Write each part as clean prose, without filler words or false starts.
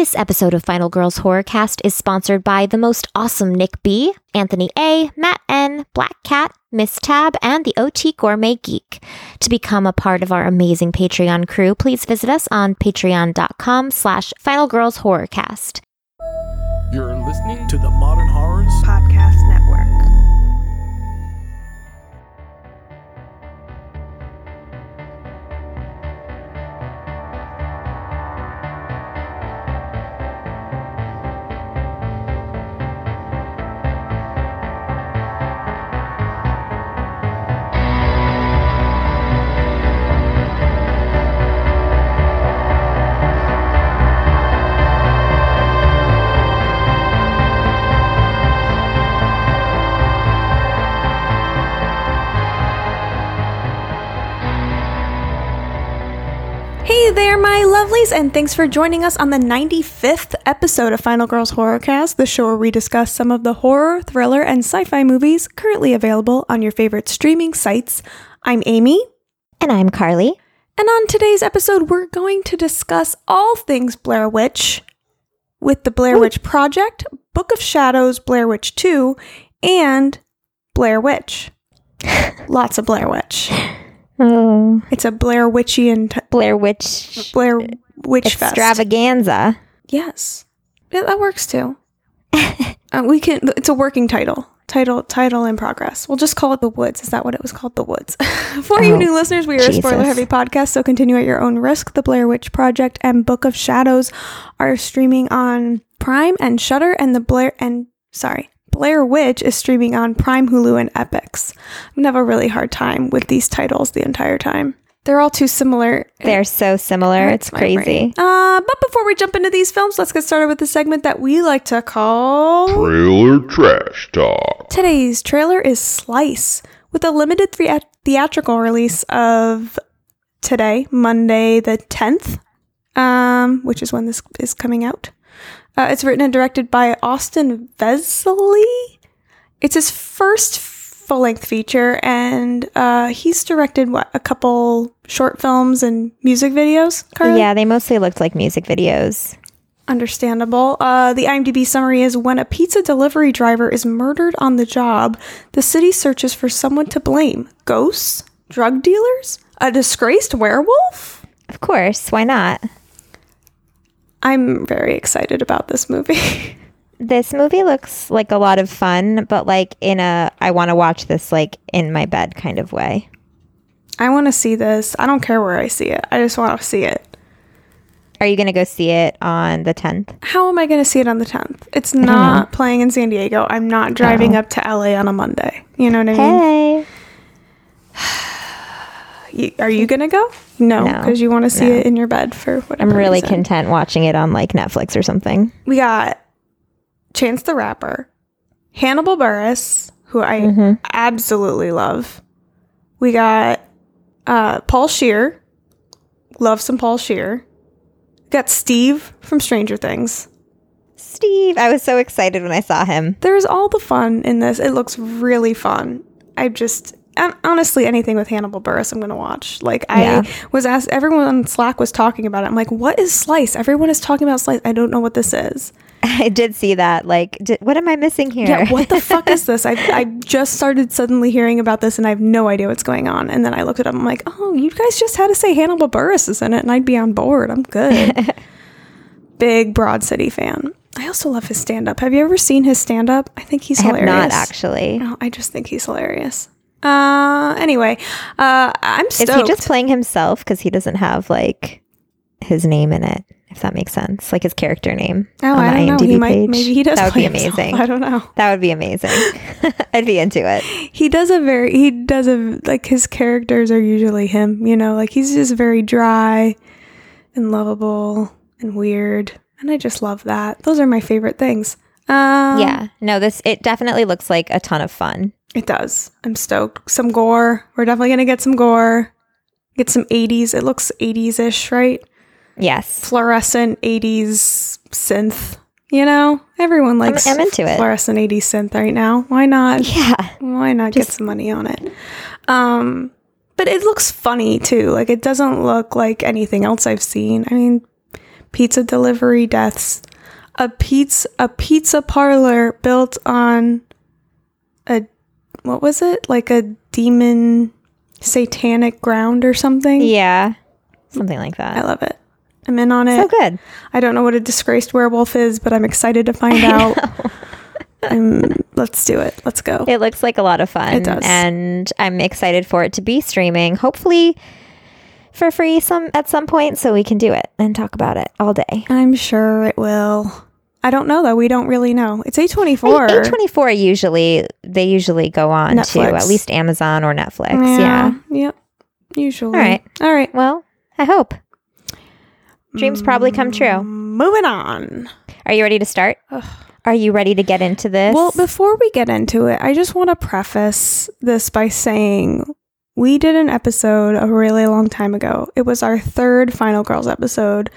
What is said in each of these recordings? This episode of Final Girls Horrorcast is sponsored by the most awesome Nick B, Anthony A, Matt N, Black Cat, Miss Tab, and the OT Gourmet Geek. To become a part of our amazing Patreon crew, please visit us on patreon.com/Final Girls Horrorcast. You're listening to the Modern Horrors Podcast Network. Hey there, my lovelies, and thanks for joining us on the 95th episode of Final Girls Horrorcast, the show where we discuss some of the horror, thriller, and sci-fi movies currently available on your favorite streaming sites. I'm Amy. And I'm Carly. And on today's episode, we're going to discuss all things Blair Witch with the Blair Witch Project, Book of Shadows, Blair Witch 2, and Blair Witch. Lots of Blair Witch. Oh. It's a Blair Witchian Blair Witch extravaganza. Fest. Yes, yeah, that works too. It's a working title. Title in progress. We'll just call it The Woods. Is that what it was called? The Woods. For you new listeners, we are a spoiler-heavy podcast, so continue at your own risk. The Blair Witch Project and Book of Shadows are streaming on Prime and Shudder, and Blair Witch is streaming on Prime, Hulu, and Epix. I'm going to have a really hard time with these titles the entire time. They're all too similar. They're so similar. It's crazy. But before we jump into these films, let's get started with the segment that we like to call Trailer Trash Talk. Today's trailer is Slice, with a limited theatrical release of today, Monday the 10th, which is when this is coming out. It's written and directed by Austin Vesely. It's his first full-length feature, and he's directed, a couple short films and music videos, Carly? Yeah, they mostly looked like music videos. Understandable. The IMDb summary is, when a pizza delivery driver is murdered on the job, the city searches for someone to blame. Ghosts? Drug dealers? A disgraced werewolf? Of course, why not? I'm very excited about this movie. This movie looks like a lot of fun, but like in a I want to watch this like in my bed kind of way. I want to see this. I don't care where I see it. I just want to see it. Are you going to go see it on the 10th? How am I going to see it on the 10th? It's not playing in San Diego. I'm not driving up to LA on a Monday. You know what I mean? Hey. Are you gonna go? No, because you want to see it in your bed for whatever. I'm really content watching it on like Netflix or something. We got Chance the Rapper, Hannibal Buress, who I absolutely love. We got Paul Scheer, love some Paul Scheer. We got Steve from Stranger Things. Steve, I was so excited when I saw him. There's all the fun in this. It looks really fun. Honestly, anything with Hannibal Buress, I'm going to watch. I was asked, everyone on Slack was talking about it. I'm like, what is Slice? Everyone is talking about Slice. I don't know what this is. I did see that. What am I missing here? Yeah, what the fuck is this? I just started suddenly hearing about this, and I have no idea what's going on. And then I looked it up. I'm like, oh, you guys just had to say Hannibal Buress is in it, and I'd be on board. I'm good. Big Broad City fan. I also love his stand-up. Have you ever seen his stand-up? I think he's hilarious. I have not, actually. No, I just think he's hilarious. Anyway, I'm stoked. Is he just playing himself? Because he doesn't have like his name in it, if that makes sense, like his character name. Oh, I don't know. He might, maybe he does. That would be amazing. I don't know. That would be amazing. I'd be into it. He does his characters are usually him, you know, like he's just very dry and lovable and weird, and I just love that. Those are my favorite things. It definitely looks like a ton of fun. It does. I'm stoked. Some gore. We're definitely going to get some gore. Get some 80s. It looks 80s-ish, right? Yes. Fluorescent 80s synth. You know, everyone likes I'm into it. Fluorescent 80s synth right now. Why not? Yeah. Why not get some money on it? But it looks funny, too. Like, it doesn't look like anything else I've seen. I mean, pizza delivery deaths, a pizza parlor built on a, what was it? Like a demon satanic ground or something? Yeah. Something like that. I love it. I'm in on it. So good. I don't know what a disgraced werewolf is, but I'm excited to find out. Let's do it. Let's go. It looks like a lot of fun. It does. And I'm excited for it to be streaming, hopefully for free at some point, so we can do it and talk about it all day. I'm sure it will. I don't know, though. We don't really know. It's A24. A24 usually go on Netflix. To at least Amazon or Netflix. Yeah. Yep. Usually. All right. Well, I hope. Dreams probably come true. Moving on. Are you ready to start? Ugh. Are you ready to get into this? Well, before we get into it, I just want to preface this by saying we did an episode a really long time ago. It was our third Final Girls episode,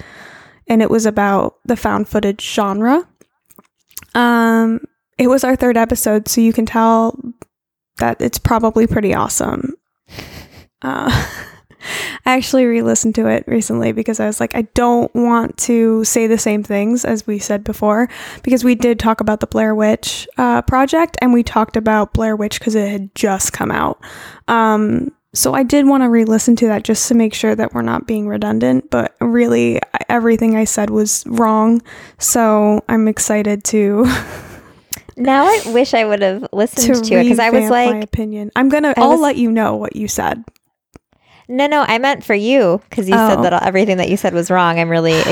and it was about the found footage genre. It was our third episode, so you can tell that it's probably pretty awesome. I actually re-listened to it recently because I was like, I don't want to say the same things as we said before, because we did talk about the Blair Witch project, and we talked about Blair Witch because it had just come out. So I did want to re-listen to that just to make sure that we're not being redundant, but really everything I said was wrong. So I'm excited to... Now I wish I would have listened to it, because I was like... my opinion. I'll let you know what you said. No, I meant for you, because you said that everything that you said was wrong. I'm really not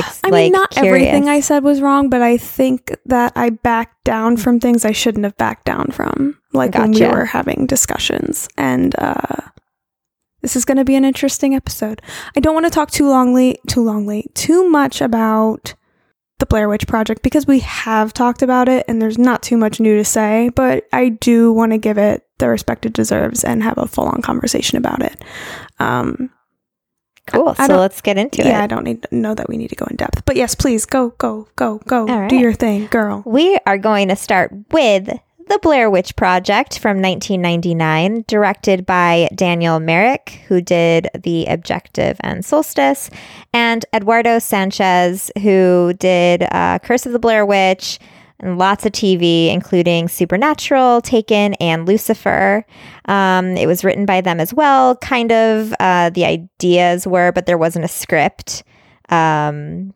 curious. Everything I said was wrong, but I think that I backed down from things I shouldn't have backed down from, like when we were having discussions. And this is going to be an interesting episode. I don't want to talk too much about the Blair Witch Project, because we have talked about it and there's not too much new to say, but I do want to give it the respect it deserves and have a full-on conversation about it. Cool. So let's get into it. Yeah, I don't need to know that we need to go in depth, but yes, please go. Right. Do your thing, girl. We are going to start with The Blair Witch Project from 1999, directed by Daniel Merrick, who did The Objective and Solstice, and Eduardo Sanchez, who did Curse of the Blair Witch, and lots of TV, including Supernatural, Taken, and Lucifer. It was written by them as well. Kind of the ideas were, but there wasn't a script. And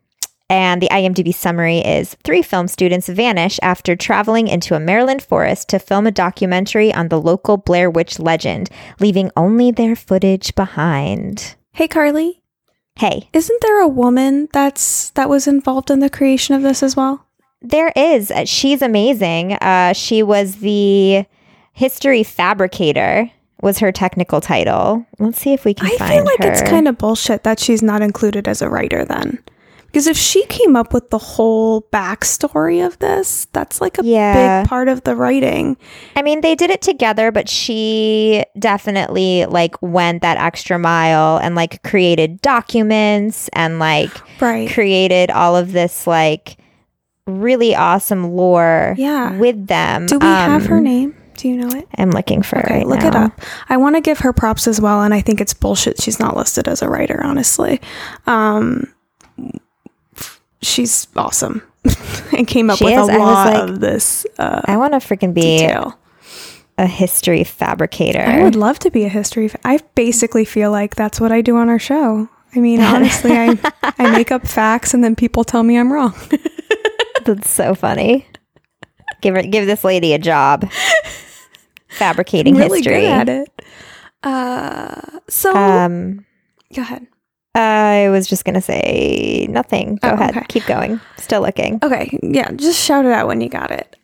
the IMDb summary is, 3 film students vanish after traveling into a Maryland forest to film a documentary on the local Blair Witch legend, leaving only their footage behind. Hey, Carly. Hey. Isn't there a woman that was involved in the creation of this as well? There is. She's amazing. She was the history fabricator, was her technical title. Let's see if we can find her. I feel like it's kind of bullshit that she's not included as a writer then. Because if she came up with the whole backstory of this, that's like a big part of the writing. I mean, they did it together, but she definitely went that extra mile and created documents and created all of this really awesome lore with them. Do we have her name? Do you know it? I'm looking for it right now. Look it up. I want to give her props as well, and I think it's bullshit she's not listed as a writer, honestly. She's awesome and came up with a lot of this I want to freaking be detail. A history fabricator. I would love to be a history I basically feel like that's what I do on our show. I mean, honestly, I make up facts and then people tell me I'm wrong. That's so funny. Give this lady a job. Fabricating really history. Really good at it. Go ahead. I was just going to say nothing. Go ahead. Okay. Keep going. Still looking. Okay. Yeah. Just shout it out when you got it.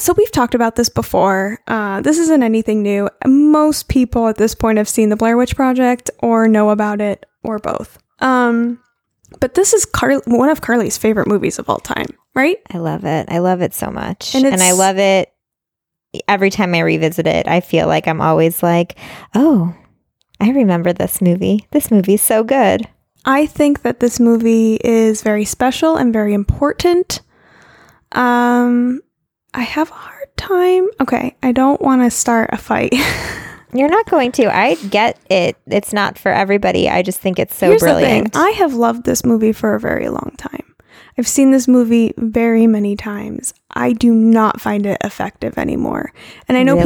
So we've talked about this before. This isn't anything new. Most people at this point have seen The Blair Witch Project or know about it or both. But this is one of Carly's favorite movies of all time, right? I love it. I love it so much. And I love it. Every time I revisit it, I feel like I'm always oh, I remember this movie. This movie's so good. I think that this movie is very special and very important. I have a hard time. Okay, I don't want to start a fight. You're not going to. I get it. It's not for everybody. I just think it's so brilliant. I have loved this movie for a very long time. I've seen this movie very many times. I do not find it effective anymore. And I know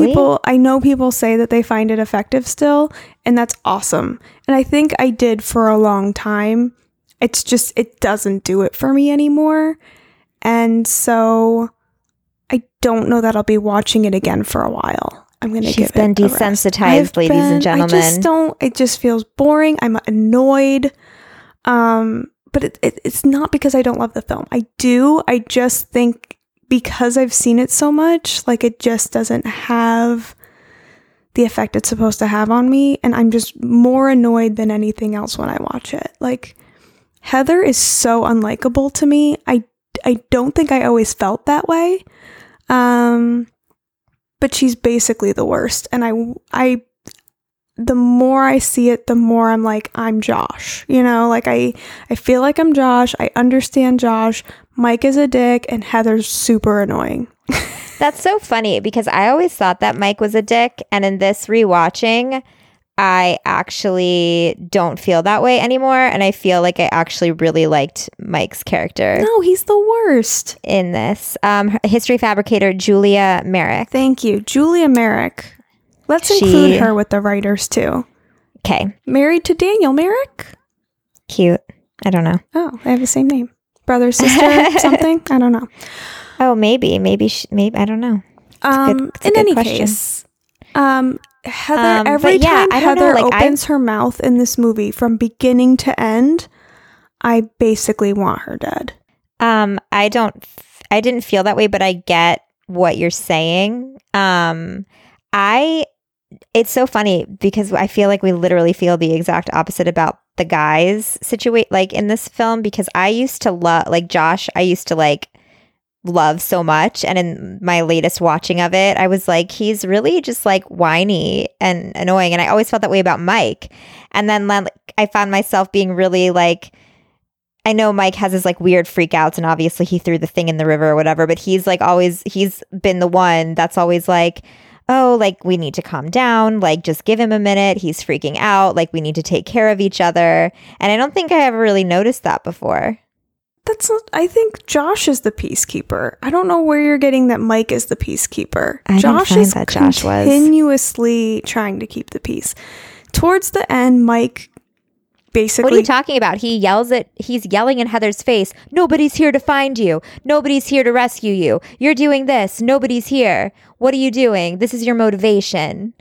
people say that they find it effective still, and that's awesome. And I think I did for a long time. It's just, it doesn't do it for me anymore. And so I don't know that I'll be watching it again for a while. I'm going to give it a rest. She's been desensitized, ladies and gentlemen. It just feels boring. I'm annoyed. But it's not because I don't love the film. I do. I just think because I've seen it so much, like, it just doesn't have the effect it's supposed to have on me. And I'm just more annoyed than anything else when I watch it. Like, Heather is so unlikable to me. I don't think I always felt that way. But she's basically the worst. And I, the more I see it, the more I'm like, I'm Josh. You know, like, I feel like I'm Josh. I understand Josh. Mike is a dick and Heather's super annoying. That's so funny because I always thought that Mike was a dick. And in this rewatching, I actually don't feel that way anymore. And I feel like I actually really liked Mike's character. No, he's the worst. In this. History fabricator Julia Merrick. Thank you. Julia Merrick. Let's include her with the writers too. Okay. Married to Daniel Merrick. Cute. I don't know. Oh, they have the same name. Brother, sister, something. I don't know. Oh, maybe. Maybe. I don't know. In any case, Heather, every time Heather opens her mouth in this movie from beginning to end, I basically want her dead. I didn't feel that way, but I get what you're saying. It's so funny because I feel like we literally feel the exact opposite about the guys situation, like, in this film, because I used to love, like, Josh, I used to like love so much, and in my latest watching of it, I was like, he's really just like whiny and annoying, and I always felt that way about Mike. And then, like, I found myself being really like, I know Mike has his like weird freakouts, and obviously he threw the thing in the river or whatever, but he's like always, he's been the one that's always like, oh, like, we need to calm down, like, just give him a minute, he's freaking out, like, we need to take care of each other. And I don't think I ever really noticed that before. I think Josh is the peacekeeper. I don't know where you're getting that Mike is the peacekeeper. Josh continuously trying to keep the peace. Towards the end, Mike basically... What are you talking about? He's yelling in Heather's face, nobody's here to find you. Nobody's here to rescue you. You're doing this. Nobody's here. What are you doing? This is your motivation.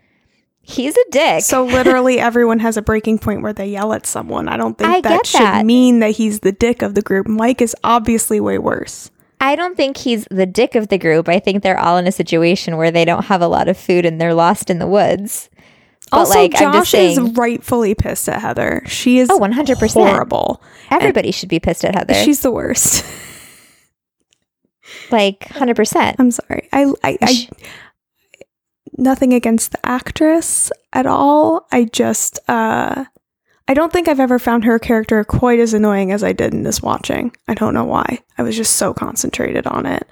He's a dick. So literally everyone has a breaking point where they yell at someone. I don't think that should mean that he's the dick of the group. Mike is obviously way worse. I don't think he's the dick of the group. I think they're all in a situation where they don't have a lot of food and they're lost in the woods. But also, like, Josh is rightfully pissed at Heather. She is 100% horrible. Everybody should be pissed at Heather. She's the worst. Like, 100%. I'm sorry. I nothing against the actress at all. I just, I don't think I've ever found her character quite as annoying as I did in this watching. I don't know why. I was just so concentrated on it.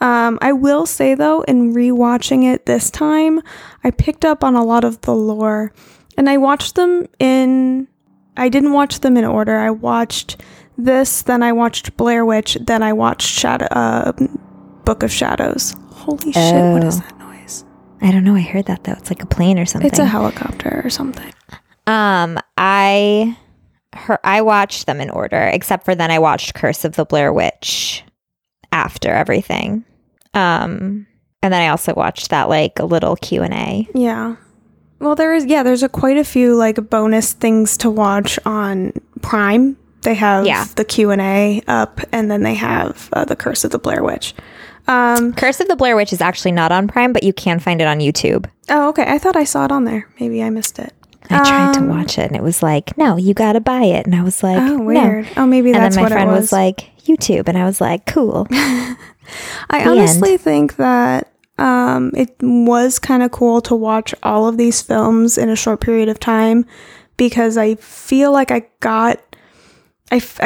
I will say, though, in rewatching it this time, I picked up on a lot of the lore, and I didn't watch them in order. I watched this, then I watched Blair Witch, then I watched Book of Shadows. Holy shit, what is that? I don't know. I heard that, though. It's like a plane or something. It's a helicopter or something. I watched them in order, except for then I watched Curse of the Blair Witch after everything. And then I also watched that, like, a little Q&A. Yeah. Well, there's quite a few, like, bonus things to watch on Prime. They have the Q&A up, and then they have the Curse of the Blair Witch. Curse of the Blair Witch is actually not on Prime, but you can find it on YouTube. Oh, okay. I thought I saw it on there. Maybe I missed it. I tried to watch it, and it was like, no, you got to buy it. And I was like, oh, weird. No. Oh, maybe that's what it was. And then my friend was like, YouTube. And I was like, cool. I honestly think that it was kind of cool to watch all of these films in a short period of time, because I feel like I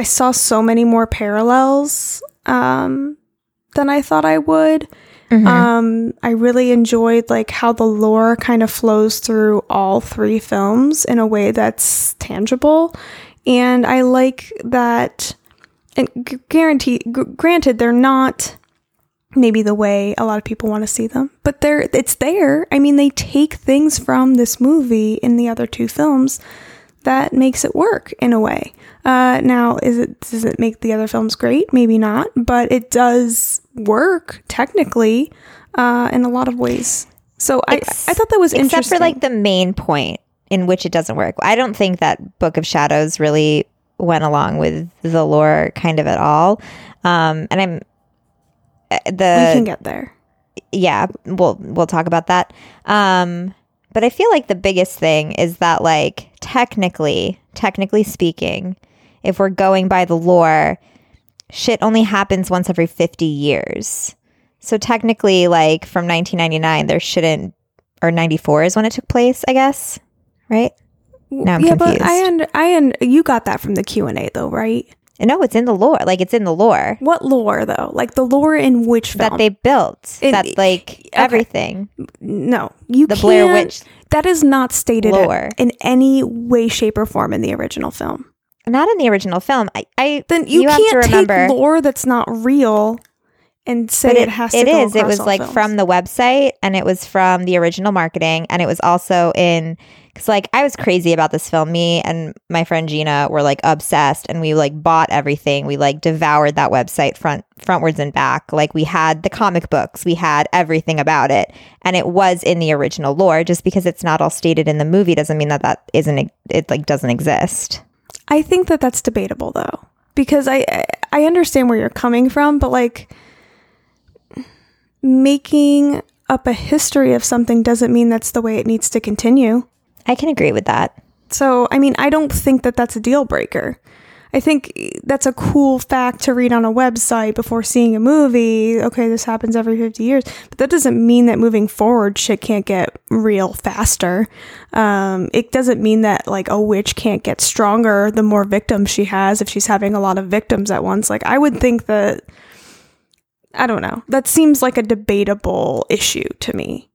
saw so many more parallels than I thought I would. Mm-hmm. I really enjoyed like how the lore kind of flows through all three films in a way that's tangible. And I like that, and granted, they're not maybe the way a lot of people want to see them, but it's there. I mean, they take things from this movie in the other two films that makes it work in a way. Now, does it make the other films great? Maybe not, but it does work technically in a lot of ways. So I thought that was interesting. Except for like the main point in which it doesn't work. I don't think that Book of Shadows really went along with the lore kind of at all. We can get there. Yeah, we'll talk about that. But I feel like the biggest thing is that, like, technically speaking, if we're going by the lore, shit only happens once every 50 years. So technically, like, from 1999, there shouldn't, or 94 is when it took place, I guess, right? Now I'm confused. But you got that from the Q&A, though, right? No, it's in the lore. Like, it's in the lore. What lore, though? Like, the lore in which film? That they built. That's, like, okay. Everything. No. The Blair Witch. That is not stated lore in any way, shape, or form in the original film. Not in the original film. Then you can't take lore that's not real and say it has to go across all films. It was, like, from the website, and it was from the original marketing, and it was also in... Because, like, I was crazy about this film. Me and my friend Gina were, like, obsessed, and we, like, bought everything. We, like, devoured that website frontwards and back. Like, we had the comic books. We had everything about it. And it was in the original lore. Just because it's not all stated in the movie doesn't mean that isn't – it, like, doesn't exist. I think that that's debatable, though. Because I understand where you're coming from, but, like, making up a history of something doesn't mean that's the way it needs to continue. I can agree with that. So, I mean, I don't think that that's a deal breaker. I think that's a cool fact to read on a website before seeing a movie. Okay, this happens every 50 years. But that doesn't mean that moving forward, shit can't get real faster. It doesn't mean that, like, a witch can't get stronger the more victims she has if she's having a lot of victims at once. Like, I would think that, I don't know. That seems like a debatable issue to me.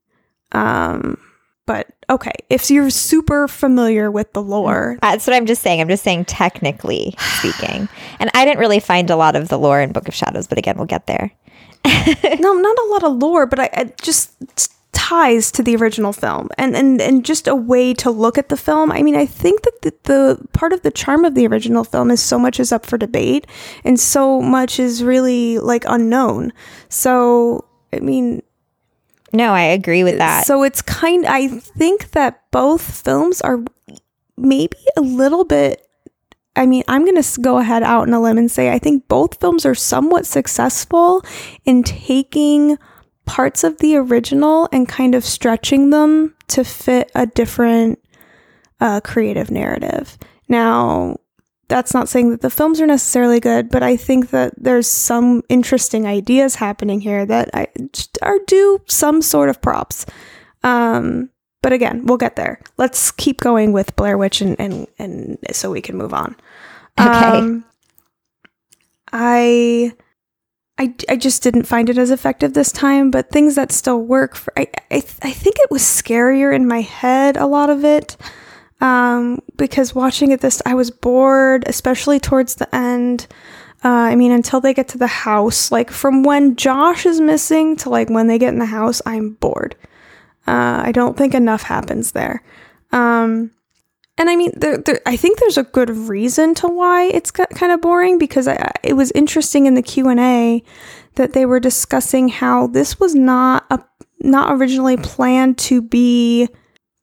But, okay, if you're super familiar with the lore... That's what I'm just saying. I'm just saying technically speaking. And I didn't really find a lot of the lore in Book of Shadows, but again, we'll get there. No, not a lot of lore, but it just ties to the original film. And just a way to look at the film. I mean, I think that the part of the charm of the original film is so much is up for debate, and so much is really, like, unknown. So, I mean... No, I agree with that. So it's I think that both films are maybe a little bit, I mean, I'm going to go ahead out on a limb and say I think both films are somewhat successful in taking parts of the original and kind of stretching them to fit a different creative narrative. Now, that's not saying that the films are necessarily good, but I think that there's some interesting ideas happening here that are due some sort of props. But again, we'll get there. Let's keep going with Blair Witch and so we can move on. Okay. I just didn't find it as effective this time, but things that still work. I think it was scarier in my head, a lot of it. Because watching it I was bored, especially towards the end. I mean, until they get to the house, like from when Josh is missing to like when they get in the house, I'm bored. I don't think enough happens there. And I mean, I think there's a good reason to why it's kind of boring, because it was interesting in the Q&A that they were discussing how this was not originally planned to be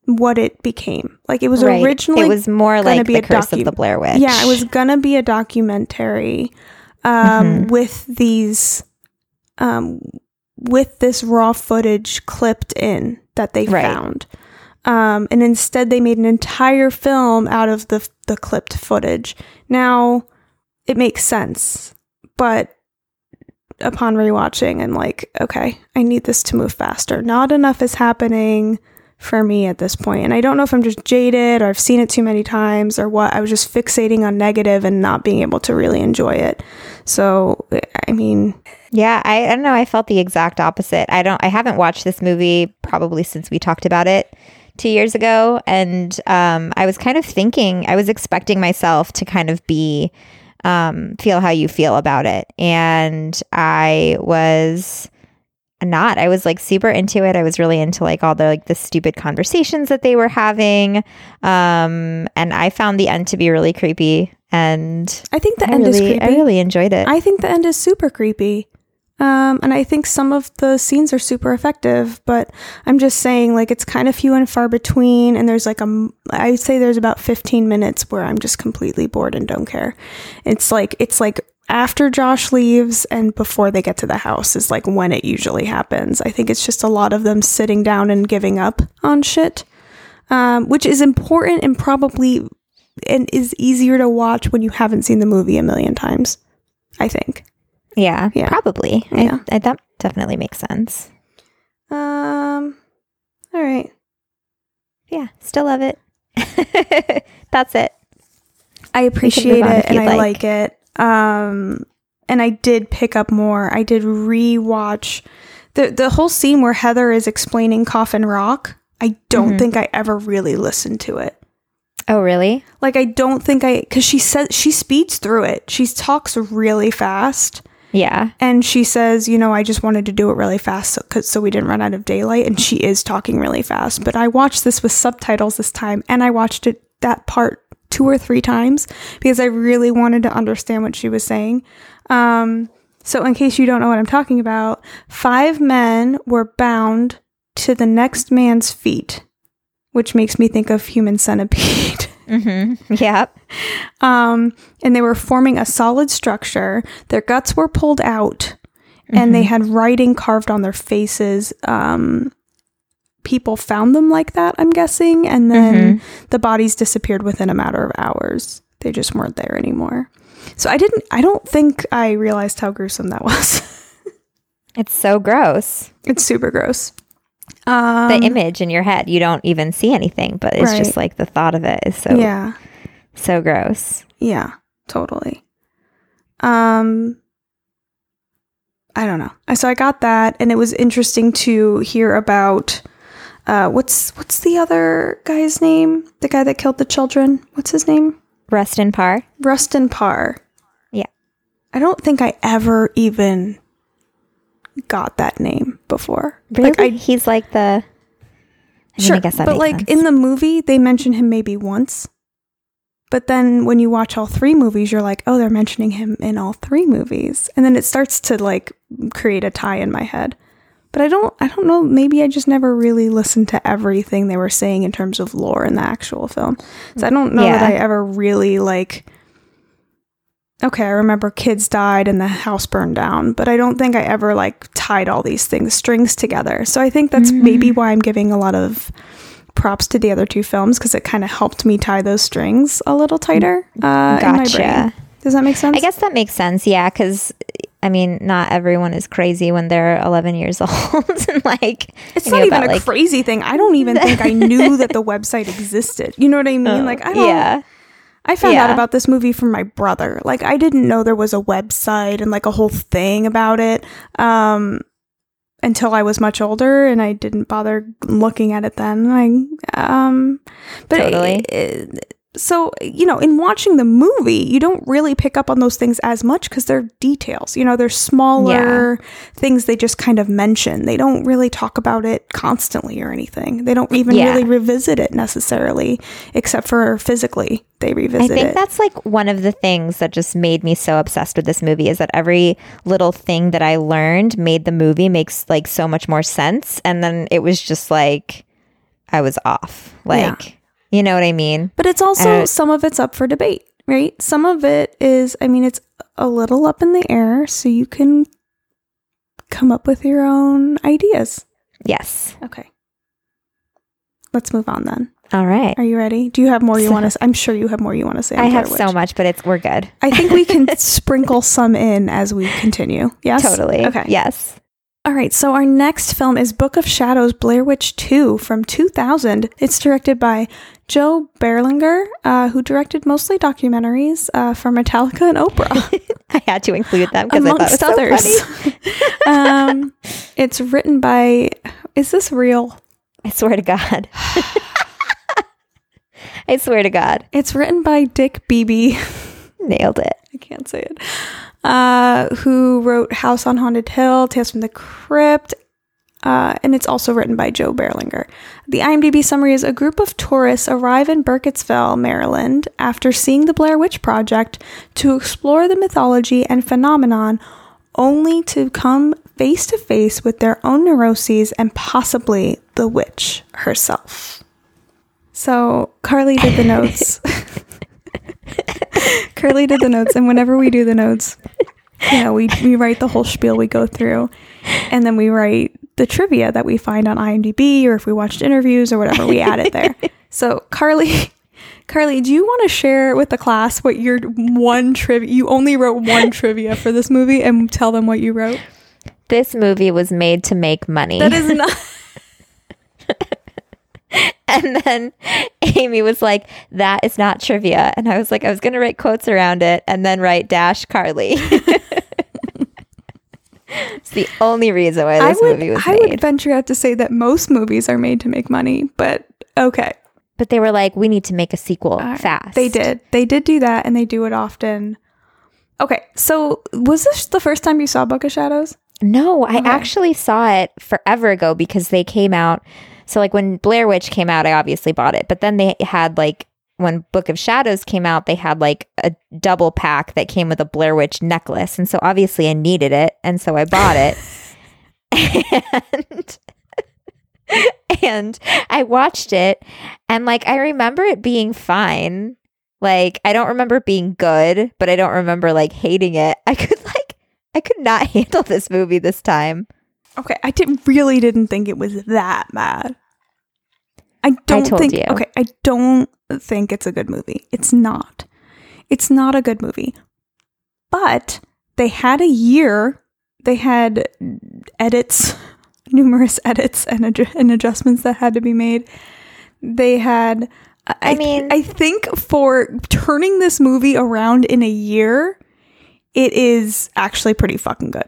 what it became. Like, it was right. Originally it was more like the Curse of the Blair Witch. Yeah, it was gonna be a documentary mm-hmm. With this raw footage clipped in that they found. And instead they made an entire film out of the clipped footage. Now, it makes sense, but upon rewatching, I'm like, okay, I need this to move faster. Not enough is happening for me at this point. And I don't know if I'm just jaded or I've seen it too many times or what. I was just fixating on negative and not being able to really enjoy it. So, I mean... Yeah, I don't know. I felt the exact opposite. I haven't watched this movie probably since we talked about it 2 years ago. And I was kind of thinking, I was expecting myself to kind of be... feel how you feel about it. And I was not. I was like super into it. I was really into like all the like the stupid conversations that they were having. And I found the end to be really creepy. And I think the end is creepy. I really enjoyed it. I think the end is super creepy. And I think some of the scenes are super effective, but I'm just saying like it's kind of few and far between, and there's like I'd say there's about 15 minutes where I'm just completely bored and don't care. It's like after Josh leaves and before they get to the house is like when it usually happens. I think it's just a lot of them sitting down and giving up on shit, which is important and probably and is easier to watch when you haven't seen the movie a million times, I think. Yeah, probably. Yeah. I that definitely makes sense. All right. Yeah, still love it. That's it. I appreciate it and I like it. And I did pick up more. I did rewatch the whole scene where Heather is explaining Coffin Rock. I don't think I ever really listened to it. Oh, really? Like I don't think because she says she speeds through it. She talks really fast. Yeah. And she says, you know, I just wanted to do it really fast so we didn't run out of daylight. And she is talking really fast. But I watched this with subtitles this time. And I watched it that part 2 or 3 times because I really wanted to understand what she was saying. So in case you don't know what I'm talking about, 5 men were bound to the next man's feet, which makes me think of Human Centipede. Mm-hmm. Yep. And they were forming a solid structure. Their guts were pulled out, and they had writing carved on their faces. People found them like that, I'm guessing, and then the bodies disappeared within a matter of hours. They just weren't there anymore. So I don't think I realized how gruesome that was. It's so gross. It's super gross. The image in your head, you don't even see anything, but it's right. Just like the thought of it is so gross. Yeah, totally. I don't know. So I got that, and it was interesting to hear about what's the other guy's name? The guy that killed the children. What's his name? Rustin Parr. Yeah. I don't think I ever even got that name before. Really? Like he's like the... I guess that but like sense. In the movie, they mention him maybe once. But then when you watch all 3 movies, you're like, oh, they're mentioning him in all 3 movies. And then it starts to like create a tie in my head. But I don't know. Maybe I just never really listened to everything they were saying in terms of lore in the actual film. So I don't know that I ever really like... Okay, I remember kids died and the house burned down, but I don't think I ever like tied all these things, strings together. So I think that's maybe why I'm giving a lot of props to the other 2 films, because it kind of helped me tie those strings a little tighter in my brain. Does that make sense? I guess that makes sense, yeah, because... I mean, not everyone is crazy when they're 11 years old. And like, it's not even a crazy thing. I don't even think I knew that the website existed. You know what I mean? Oh, like, I don't... Yeah. I found out about this movie from my brother. Like, I didn't know there was a website and, like, a whole thing about it until I was much older, and I didn't bother looking at it then. But totally. So, you know, in watching the movie, you don't really pick up on those things as much because they're details. You know, they're smaller things they just kind of mention. They don't really talk about it constantly or anything. They don't even really revisit it necessarily, except for physically they revisit it. I think that's like one of the things that just made me so obsessed with this movie is that every little thing that I learned made the movie makes like so much more sense. And then it was just like, I was off. Like... Yeah. You know what I mean? But it's also, some of it's up for debate, right? Some of it is, I mean, it's a little up in the air, so you can come up with your own ideas. Yes. Okay. Let's move on then. All right. Are you ready? Do you have more you want to say? I'm sure you have more you want to say. I have so much, but we're good. I think we can sprinkle some in as we continue. Yes? Totally. Okay. Yes. All right, so our next film is Book of Shadows, Blair Witch 2 from 2000. It's directed by Joe Berlinger, who directed mostly documentaries for Metallica and Oprah. I had to include them because I thought it was so funny. It's written by... Is this real? I swear to God. I swear to God. It's written by Dick Beebe. Nailed it. I can't say it. Who wrote House on Haunted Hill, Tales from the Crypt, and it's also written by Joe Berlinger. The IMDb summary is: a group of tourists arrive in Burkittsville, Maryland, after seeing the Blair Witch Project to explore the mythology and phenomenon, only to come face to face with their own neuroses and possibly the witch herself. So Carly did the notes. Carly did the notes, and whenever we do the notes, you know, we write the whole spiel, we go through, and then we write the trivia that we find on IMDb, or if we watched interviews or whatever, we add it there. So Carly, do you want to share with the class what your one trivia, you only wrote one trivia for this movie, and tell them what you wrote? This movie was made to make money. That is not... And then Amy was like, that is not trivia. And I was like, I was going to write quotes around it and then write dash Carly. It's the only reason why this movie was made. I would venture out to say that most movies are made to make money, but okay. But they were like, we need to make a sequel fast. They did. They did do that, and they do it often. Okay. So was this the first time you saw Book of Shadows? No, I actually saw it forever ago because they came out... So, like, when Blair Witch came out, I obviously bought it. But then they had, like, when Book of Shadows came out, they had, like, a double pack that came with a Blair Witch necklace. And so, obviously, I needed it. And so, I bought it. And I watched it. And, like, I remember it being fine. Like, I don't remember it being good. But I don't remember, like, hating it. I could not handle this movie this time. Okay, I really didn't think it was that bad. I don't think it's a good movie. It's not. It's not a good movie. But they had a year. They had edits, numerous edits and adjustments that had to be made. They had... I think for turning this movie around in a year, it is actually pretty fucking good.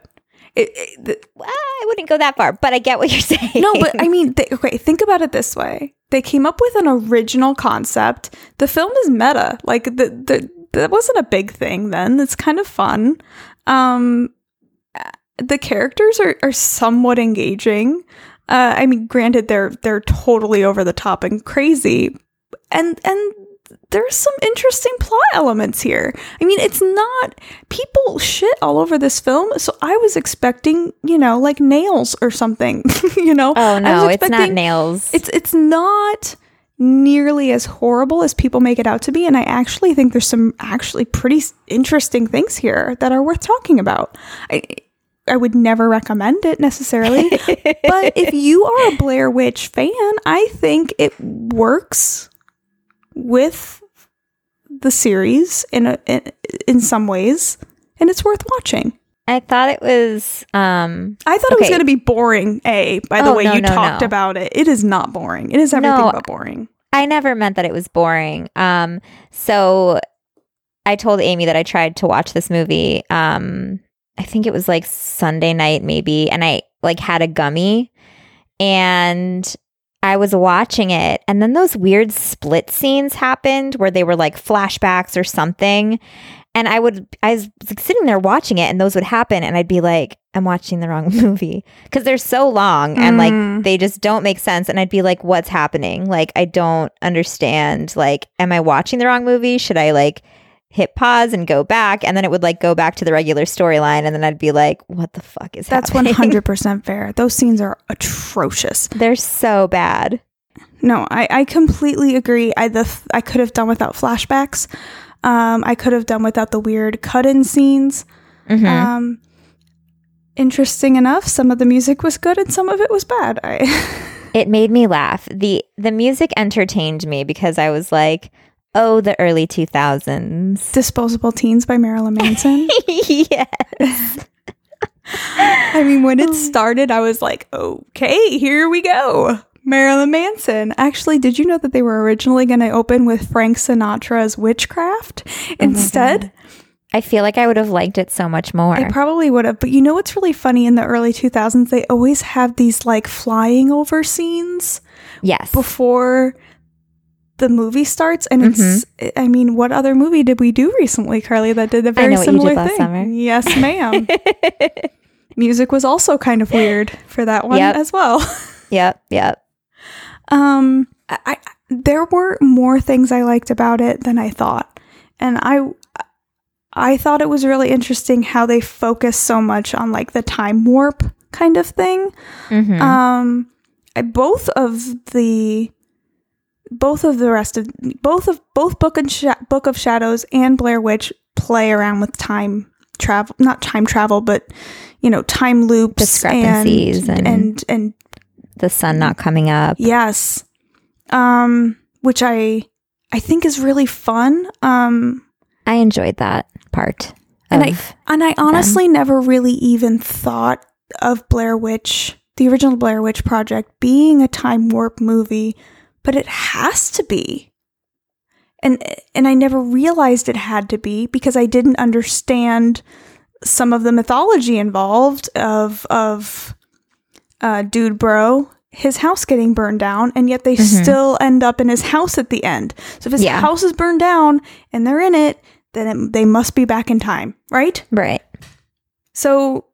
I wouldn't go that far, but I get what you're saying. No, but I mean, think about it this way. They came up with an original concept. The film is meta. Like, that wasn't a big thing then. It's kind of fun. The characters are somewhat engaging. I mean, granted, they're totally over the top and crazy. And there's some interesting plot elements here. I mean, it's not... People shit all over this film, so I was expecting, you know, like nails or something, you know? Oh, no, it's not nails. It's not nearly as horrible as people make it out to be, and I actually think there's some actually pretty interesting things here that are worth talking about. I would never recommend it necessarily, but if you are a Blair Witch fan, I think it works with the series in some ways, and it's worth watching. I thought it was it was going to be boring. By the way, you talked about it. It is not boring. It is everything but boring. I never meant that it was boring. So I told Amy that I tried to watch this movie. I think it was like Sunday night maybe, and I like had a gummy and I was watching it, and then those weird split scenes happened where they were like flashbacks or something. And I was like, sitting there watching it, and those would happen, and I'd be like, I'm watching the wrong movie because they're so long and like they just don't make sense. And I'd be like, what's happening? Like, I don't understand. Like, am I watching the wrong movie? Should I like hit pause and go back? And then it would like go back to the regular storyline, and then I'd be like, what the fuck is happening? That's 100% fair. Those scenes are atrocious. They're so bad. No, I completely agree. I could have done without flashbacks. I could have done without the weird cut-in scenes. Mm-hmm. Interesting enough, some of the music was good and some of it was bad. It made me laugh. The music entertained me because I was like, oh, the early 2000s. Disposable Teens by Marilyn Manson. Yes. I mean, when it started, I was like, okay, here we go. Marilyn Manson. Actually, did you know that they were originally going to open with Frank Sinatra's Witchcraft instead? I feel like I would have liked it so much more. I probably would have. But you know what's really funny? In the early 2000s, they always have these like flying over scenes. Yes. Before the movie starts. And it's, I mean, what other movie did we do recently, Carly, that did a very similar thing? I know what you did last summer. Yes, ma'am. Music was also kind of weird for that one as well. Yep. There were more things I liked about it than I thought. And I thought it was really interesting how they focus so much on like the time warp kind of thing. Both Book of Shadows and Blair Witch play around with time travel, not time travel, but you know, time loops, discrepancies, and the sun not coming up. Yes. Which I think is really fun. I enjoyed that part. And I honestly never really even thought of Blair Witch, the original Blair Witch Project, being a time warp movie, but it has to be. And I never realized it had to be because I didn't understand some of the mythology involved of Dude Bro, his house getting burned down, and yet they still end up in his house at the end. So if his house is burned down and they're in it, then they must be back in time, right? Right. So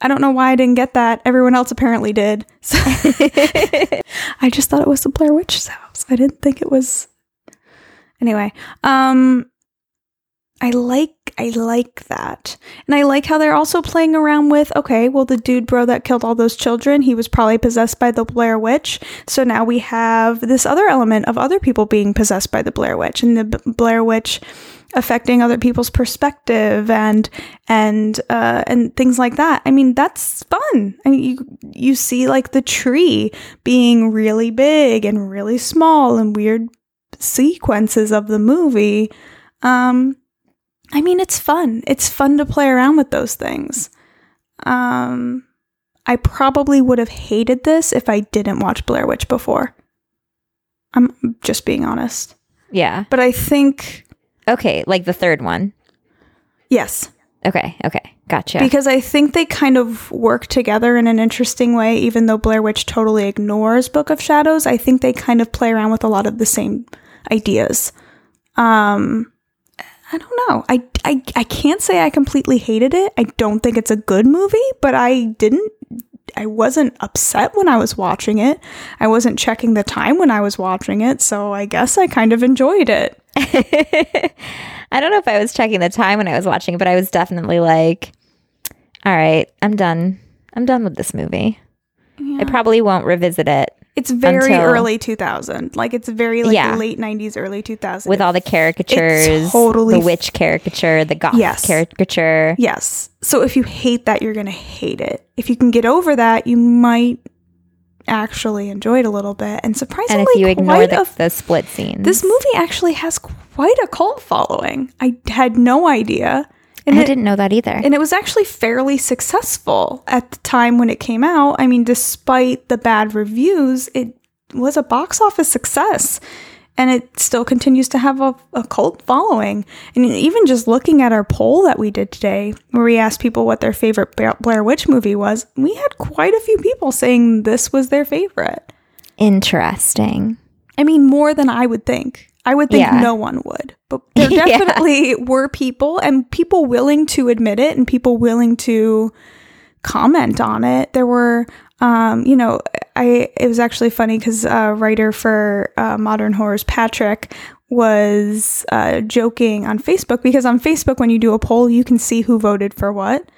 I don't know why I didn't get that. Everyone else apparently did. So I just thought it was the Blair Witch's house. I didn't think it was. Anyway, I like that. And I like how they're also playing around with, okay, well, the dude bro that killed all those children, he was probably possessed by the Blair Witch. So now we have this other element of other people being possessed by the Blair Witch and the Blair Witch affecting other people's perspective and things like that. I mean, that's fun. I mean, you see like the tree being really big and really small and weird sequences of the movie. I mean, it's fun. It's fun to play around with those things. I probably would have hated this if I didn't watch Blair Witch before. I'm just being honest. Yeah. But I think... Okay, like the third one. Yes. Okay. Gotcha. Because I think they kind of work together in an interesting way, even though Blair Witch totally ignores Book of Shadows. I think they kind of play around with a lot of the same ideas. I don't know. I can't say I completely hated it. I don't think it's a good movie, but I wasn't upset when I was watching it. I wasn't checking the time when I was watching it, so I guess I kind of enjoyed it. I don't know if I was checking the time when I was watching it, but I was definitely like, all right, I'm done. I'm done with this movie. Yeah. I probably won't revisit it. It's very early 2000. Like, it's very late 90s, early 2000s. With all the caricatures, the witch caricature, the goth caricature. Yes. So if you hate that, you're going to hate it. If you can get over that, you might actually enjoy it a little bit. And surprisingly, and if you ignore the split scenes. This movie actually has quite a cult following. I had no idea. And I didn't know that either. And it was actually fairly successful at the time when it came out. I mean, despite the bad reviews, it was a box office success. And it still continues to have a cult following. And even just looking at our poll that we did today, where we asked people what their favorite Blair Witch movie was, we had quite a few people saying this was their favorite. Interesting. I mean, more than I would think. I would think no one would, but there definitely were people and people willing to admit it and people willing to comment on it. There were, it was actually funny because a writer for Modern Horrors, Patrick, was joking on Facebook because on Facebook, when you do a poll, you can see who voted for what.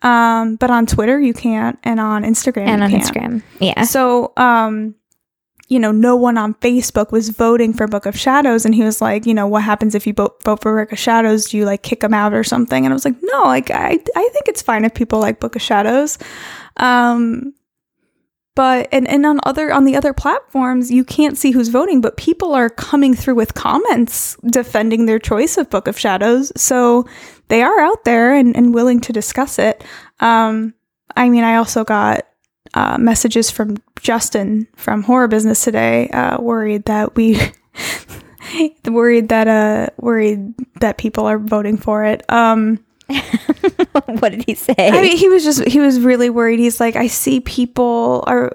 But on Twitter, you can't. And on Instagram, you can't. So, no one on Facebook was voting for Book of Shadows. And he was like, what happens if you vote for Book of Shadows? Do you like kick them out or something? And I was like, no, like, I think it's fine if people like Book of Shadows. But and on the other platforms, you can't see who's voting, but people are coming through with comments defending their choice of Book of Shadows. So they are out there and willing to discuss it. I mean, I also got messages from Justin from Horror Business today, worried that people are voting for it. What did he say? I mean, he was really worried. He's like, I see people are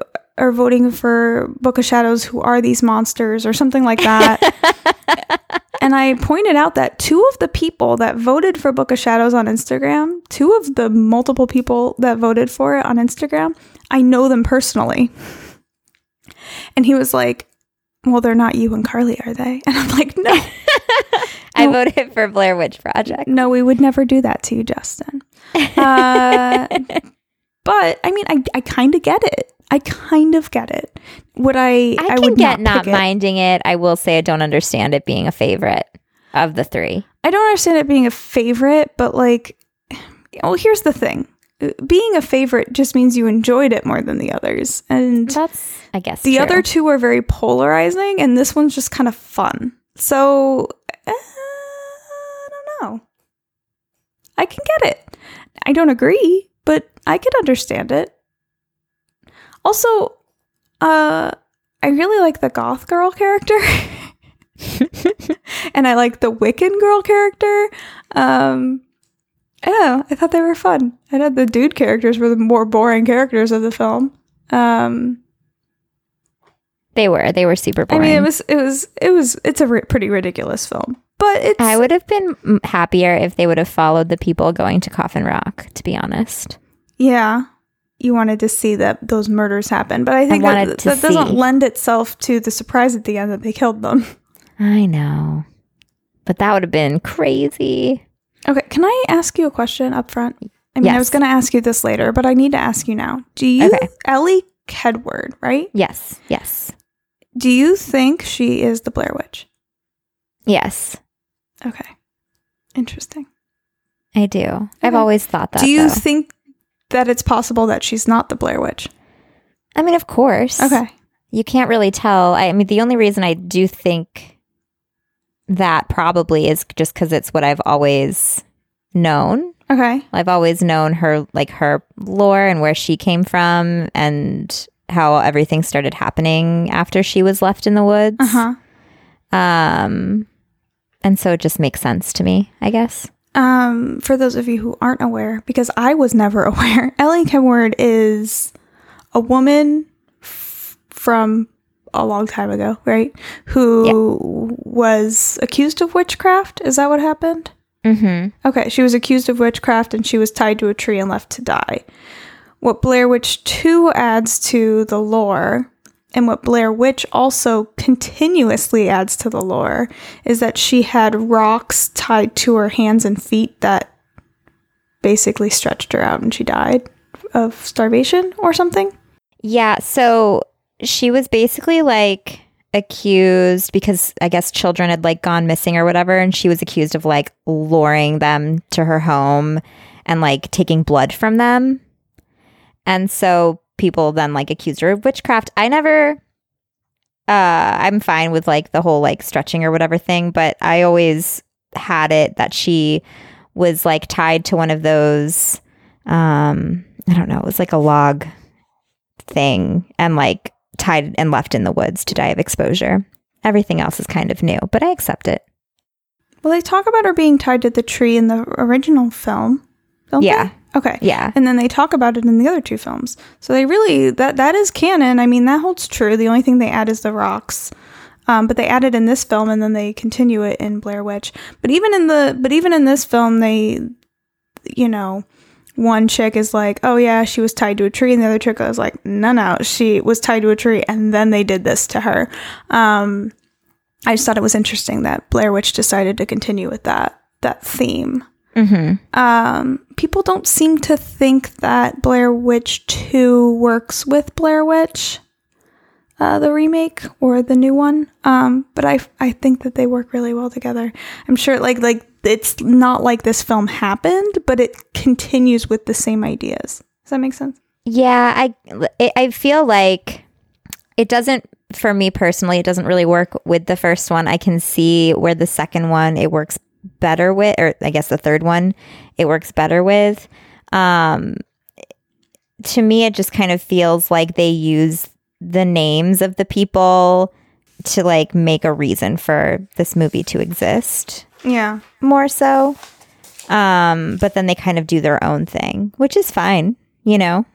voting for Book of Shadows who are these monsters or something like that. And I pointed out that two of the people that voted for Book of Shadows on Instagram, two of the multiple people that voted for it on Instagram, I know them personally. And he was like, well, they're not you and Carly, are they? And I'm like, no. I voted for Blair Witch Project. No, we would never do that to you, Justin. But, I mean, I kind of get it. I kind of get it. Would I can would get not minding it. I will say I don't understand it being a favorite of the three. I don't understand it being a favorite, but like, well, here's the thing. Being a favorite just means you enjoyed it more than the others. And that's, I guess, the true. Other two are very polarizing, and this one's just kind of fun. So, I don't know. I can get it. I don't agree, but I could understand it. Also, I really like the goth girl character. And I like the Wiccan girl character. I don't know. I thought they were fun. I thought the dude characters were the more boring characters of the film. They were super boring. I mean, it's a pretty ridiculous film. But it's... I would have been happier if they would have followed the people going to Coffin Rock, to be honest. Yeah. You wanted to see that those murders happen, but I think that doesn't lend itself to the surprise at the end that they killed them. I know, but that would have been crazy. Okay, can I ask you a question up front? I mean, yes. I was going to ask you this later, but I need to ask you now. Do you, okay. Ellie Kedward, right? Yes, yes. Do you think she is the Blair Witch? Yes. Okay, interesting. I do. Okay. I've always thought that. Do you think that it's possible that she's not the Blair Witch? I mean, of course. Okay. You can't really tell. I mean, the only reason I do think that probably is just because it's what I've always known. Okay. I've always known her, like her lore and where she came from and how everything started happening after she was left in the woods. Uh-huh. And so it just makes sense to me, I guess. For those of you who aren't aware, because I was never aware, Ellie Kedward is a woman from a long time ago, right? Who was accused of witchcraft. Is that what happened? Mm-hmm. Okay, she was accused of witchcraft and she was tied to a tree and left to die. What Blair Witch 2 adds to the lore, and what Blair Witch also continuously adds to the lore, is that she had rocks tied to her hands and feet that basically stretched her out and she died of starvation or something. Yeah, so she was basically like accused because I guess children had like gone missing or whatever, and she was accused of like luring them to her home and like taking blood from them. And so people then like accused her of witchcraft. I never I'm fine with like the whole like stretching or whatever thing, but I always had it that she was like tied to one of those I don't know, it was like a log thing and like tied and left in the woods to die of exposure. Everything else is kind of new, but I accept it. Well, they talk about her being tied to the tree in the original film, don't they? Okay. Yeah. And then they talk about it in the other two films. So they really, that is canon. I mean, that holds true. The only thing they add is the rocks. But they add it in this film and then they continue it in Blair Witch. But even in this film, they, you know, one chick is like, oh yeah, she was tied to a tree. And the other chick was like, no, she was tied to a tree. And then they did this to her. I just thought it was interesting that Blair Witch decided to continue with that theme. Mm-hmm. People don't seem to think that Blair Witch 2 works with Blair Witch, the remake or the new one. But I think that they work really well together. I'm sure like it's not like this film happened, but it continues with the same ideas. Does that make sense? Yeah, I feel like it doesn't. For me personally, it doesn't really work with the first one. I can see where the second one it works better with, or I guess the third one it works better with. to me, it just kind of feels like they use the names of the people to like make a reason for this movie to exist. Yeah. More so. But then they kind of do their own thing, which is fine. You know,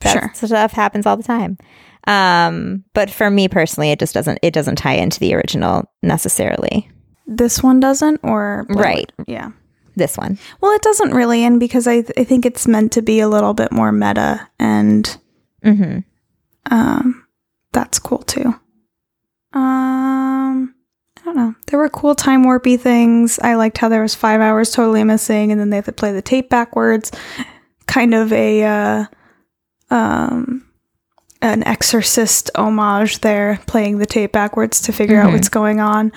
that sure. stuff happens all the time. But for me personally, it doesn't tie into the original necessarily. This one doesn't, or Blair right. Witch? Yeah. This one. Well, it doesn't really, and because I think it's meant to be a little bit more meta, and mm-hmm. That's cool too. I don't know. There were cool time warpy things. I liked how there was 5 hours totally missing, and then they had to play the tape backwards. Kind of a an Exorcist homage there, playing the tape backwards to figure mm-hmm. out what's going on.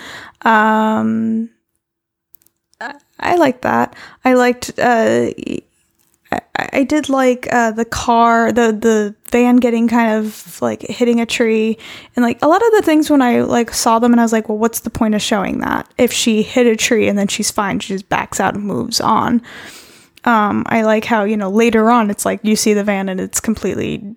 I like that. I liked. I did like the car, the van getting kind of like hitting a tree, and like a lot of the things when I like saw them, and I was like, well, what's the point of showing that if she hit a tree and then she's fine, she just backs out and moves on. I like how, you know, later on it's like you see the van and it's completely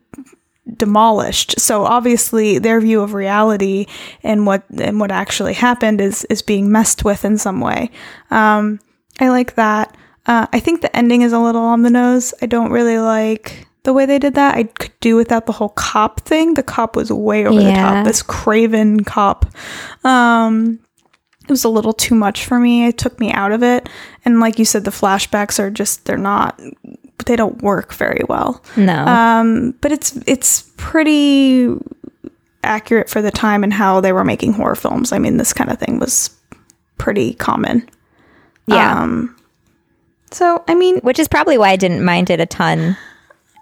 demolished. So obviously their view of reality and what actually happened is being messed with in some way. I like that. I think the ending is a little on the nose. I don't really like the way they did that. I could do without the whole cop thing. The cop was way over the top. This craven cop. It was a little too much for me. It took me out of it. And like you said, the flashbacks are just, they don't work very well. No. But it's pretty accurate for the time and how they were making horror films. I mean, this kind of thing was pretty common. Yeah. So, I mean... Which is probably why I didn't mind it a ton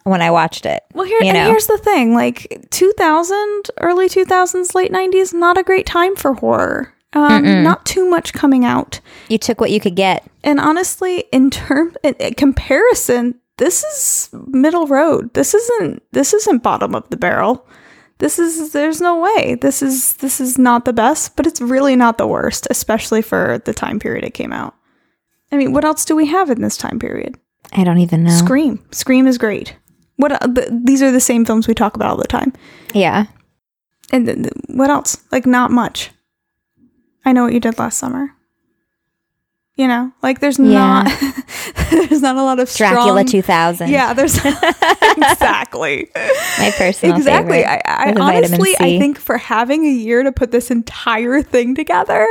when I watched it. Well, here's the thing. Like, 2000, early 2000s, late 90s, not a great time for horror. Not too much coming out. You took what you could get. And honestly, in comparison, this is middle road. This isn't bottom of the barrel. There's no way. This is not the best, but it's really not the worst, especially for the time period it came out. I mean, what else do we have in this time period? I don't even know. Scream. Scream is great. These are the same films we talk about all the time. Yeah. And what else? Like, not much. I Know What You Did Last Summer. You know, like there's not there's not a lot of strong, Dracula 2000. Yeah, there's exactly my personal exactly. favorite. I honestly, I think for having a year to put this entire thing together.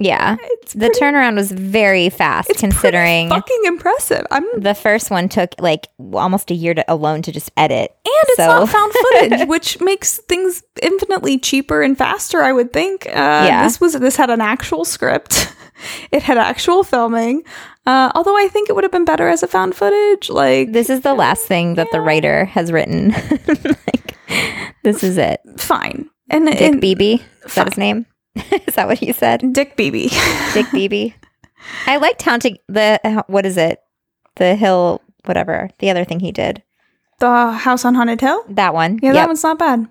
Yeah, the turnaround was very fast, considering fucking impressive. The first one took like almost a year alone to just edit, and it's not found footage, which makes things infinitely cheaper and faster. I would think. Yeah, this had an actual script. It had actual filming. Although I think it would have been better as a found footage. Like this is the last thing that the writer has written. Like this is it. Fine. And Dick Beebe, is that his name? Is that what you said? Dick Beebe. Dick Beebe. I liked Haunting the, what is it? The Hill, whatever. The other thing he did. The House on Haunted Hill? That one. Yeah, That one's not bad.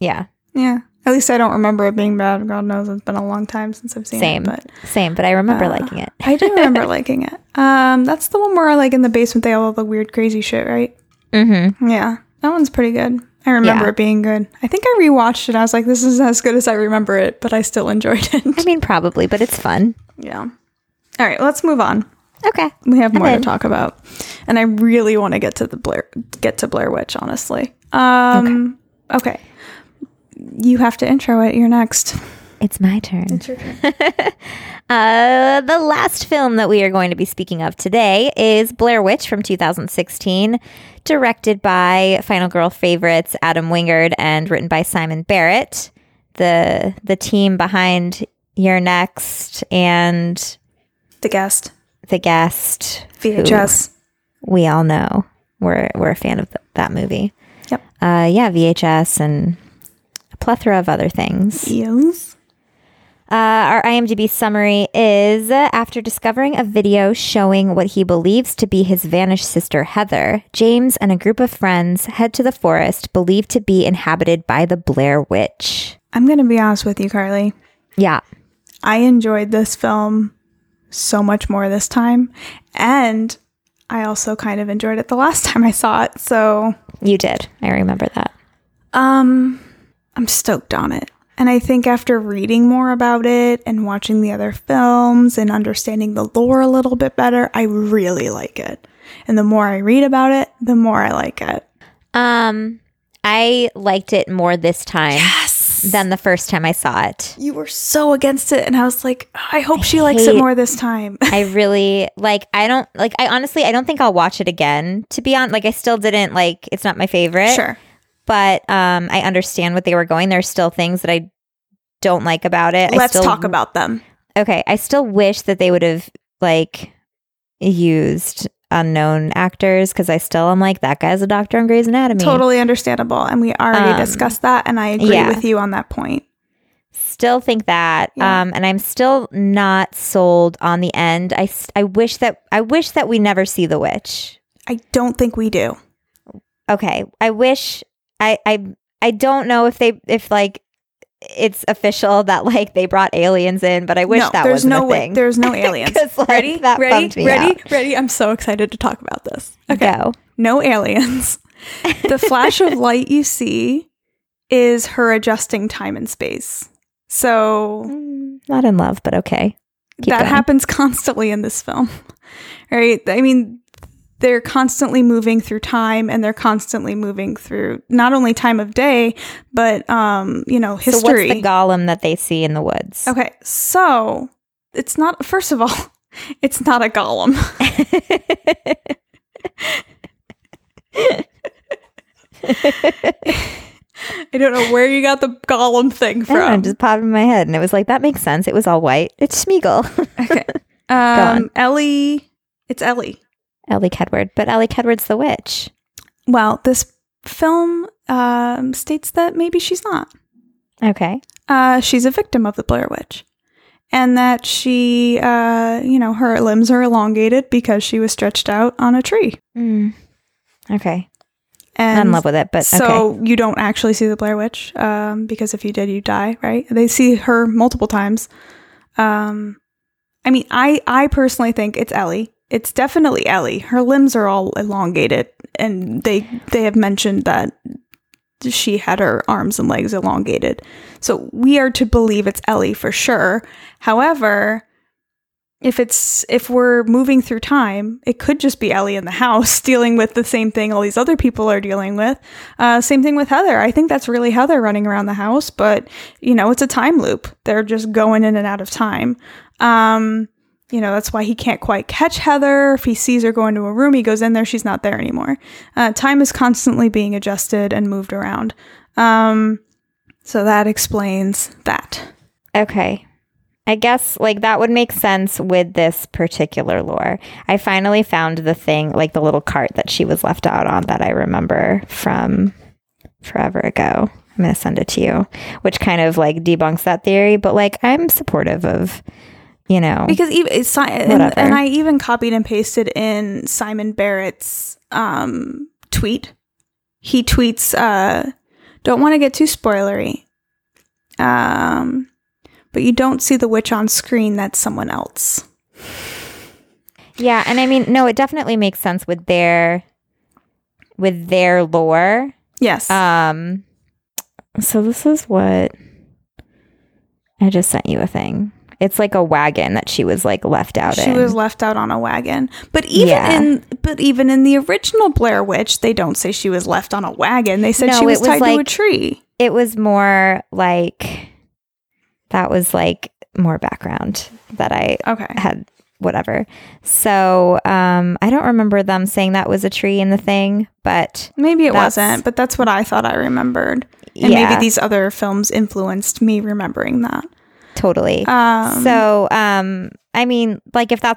Yeah. Yeah. At least I don't remember it being bad. God knows it's been a long time since I've seen it. But I remember liking it. I do remember liking it. That's the one where like in the basement they have all the weird crazy shit, right? Mm-hmm. Yeah. That one's pretty good. I remember it being good. I think I rewatched it. I was like, this isn't as good as I remember it, but I still enjoyed it. I mean, probably, but it's fun. Yeah. All right, let's move on. Okay. We have more to talk about. And I really want to get to Blair Witch, honestly. Okay. You have to intro it. You're next. It's my turn. It's your turn. The last film that we are going to be speaking of today is Blair Witch from 2016, directed by Final Girl favorites Adam Wingard and written by Simon Barrett, the team behind You're Next and The Guest, VHS. We all know we're a fan of that movie. Yep. VHS and a plethora of other things. Yes. Our IMDb summary is, after discovering a video showing what he believes to be his vanished sister, Heather, James and a group of friends head to the forest believed to be inhabited by the Blair Witch. I'm going to be honest with you, Carly. Yeah. I enjoyed this film so much more this time. And I also kind of enjoyed it the last time I saw it, so... You did. I remember that. I'm stoked on it. And I think after reading more about it and watching the other films and understanding the lore a little bit better, I really like it. And the more I read about it, the more I like it. I liked it more this time than the first time I saw it. You were so against it, and I was like, I hope she likes it more this time. I really, like, I don't, like, I honestly, I don't think I'll watch it again, to be honest. Like, I still didn't, like, it's not my favorite. Sure. But I understand what they were going. There's still things that I don't like about it. Let's talk about them. Okay. I still wish that they would have, like, used unknown actors, because I still am like, that guy's a doctor on Grey's Anatomy. Totally understandable. And we already discussed that, and I agree with you on that point. Still think that. Yeah. And I'm still not sold on the end. I wish that we never see the witch. I don't think we do. Okay. I wish I don't know if it's official that, like, they brought aliens in, but I wish that wasn't a thing. There's no aliens. Like, ready? I'm so excited to talk about this. Okay. Go. No aliens. The flash of light you see is her adjusting time and space. So not in love, but okay. Keep going. Happens constantly in this film. Right? I mean, they're constantly moving through time, and they're constantly moving through not only time of day, but, history. So what's the golem that they see in the woods? Okay, so it's not, first of all, it's not a golem. I don't know where you got the golem thing from. I don't know, it just popped in my head, and it was like, that makes sense. It was all white. It's Schmeagol. Okay. It's Ellie. Ellie Kedward, but Ellie Kedward's the witch. Well, this film states that maybe she's not. Okay. She's a victim of the Blair Witch, and that she, her limbs are elongated because she was stretched out on a tree. Mm. Okay. And not in love with it, but so okay. You don't actually see the Blair Witch, because if you did, you die, right? They see her multiple times. I personally think it's Ellie. It's definitely Ellie. Her limbs are all elongated, and they have mentioned that she had her arms and legs elongated. So we are to believe it's Ellie for sure. However, if we're moving through time, it could just be Ellie in the house dealing with the same thing all these other people are dealing with. Same thing with Heather. I think that's really Heather running around the house, but, it's a time loop. They're just going in and out of time. That's why he can't quite catch Heather. If he sees her go into a room, he goes in there. She's not there anymore. Time is constantly being adjusted and moved around. So that explains that. Okay. I guess, like, that would make sense with this particular lore. I finally found the thing, like, the little cart that she was left out on that I remember from forever ago. I'm going to send it to you, which kind of, like, debunks that theory. But, like, I'm supportive of... because even it's, and I even copied and pasted in Simon Barrett's tweet. He tweets, "Don't want to get too spoilery, but you don't see the witch on screen. That's someone else." Yeah, and I mean, no, it definitely makes sense with their lore. Yes. So this is what I just sent you a thing. It's like a wagon that she was like left out in. She was left out on a wagon. But even in the original Blair Witch, they don't say she was left on a wagon. They said she was tied to a tree. It was more like, that was like more background that I had, whatever. So I don't remember them saying that was a tree in the thing, but maybe it wasn't, but that's what I thought I remembered. And maybe these other films influenced me remembering that. Totally. If that's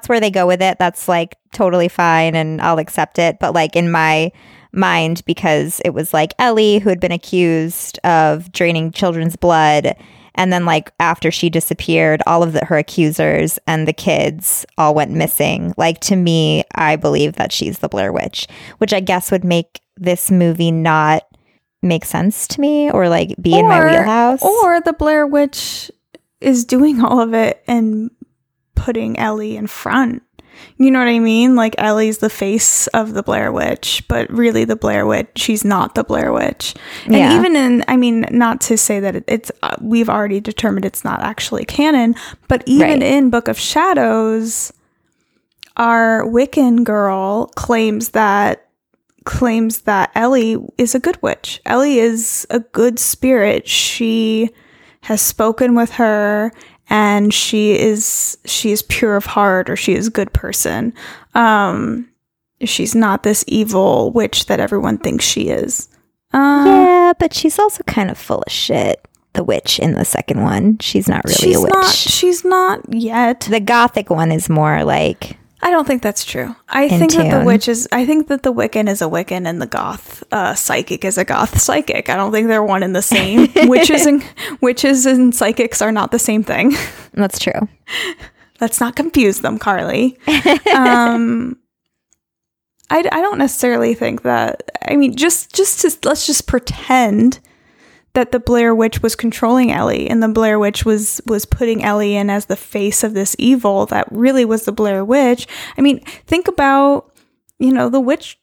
where they go with it, that's like totally fine, and I'll accept it. But like in my mind, because it was like Ellie, who had been accused of draining children's blood, and then like after she disappeared, all of her accusers and the kids all went missing. Like, to me, I believe that she's the Blair Witch, which I guess would make this movie not make sense to me, or like be in my wheelhouse. Or the Blair Witch is doing all of it and putting Ellie in front. You know what I mean? Like, Ellie's the face of the Blair Witch, but really the Blair Witch, she's not the Blair Witch. And even in, I mean, not to say that it's, we've already determined it's not actually canon, but even in Book of Shadows, our Wiccan girl claims that Ellie is a good witch. Ellie is a good spirit. She has spoken with her, and she is pure of heart, or she is a good person. She's not this evil witch that everyone thinks she is. Yeah, but she's also kind of full of shit. The witch in the second one, she's not really a witch. She's not yet. The gothic one is more like. I don't think that's true. I think that the Wiccan is a Wiccan and the goth psychic is a goth psychic. I don't think they're one and the same. Witches and psychics are not the same thing. That's true. Let's not confuse them, Carly. I don't necessarily think that. I mean, let's just pretend that the Blair Witch was controlling Ellie, and the Blair Witch was putting Ellie in as the face of this evil that really was the Blair Witch. I mean, think about, you know, the witch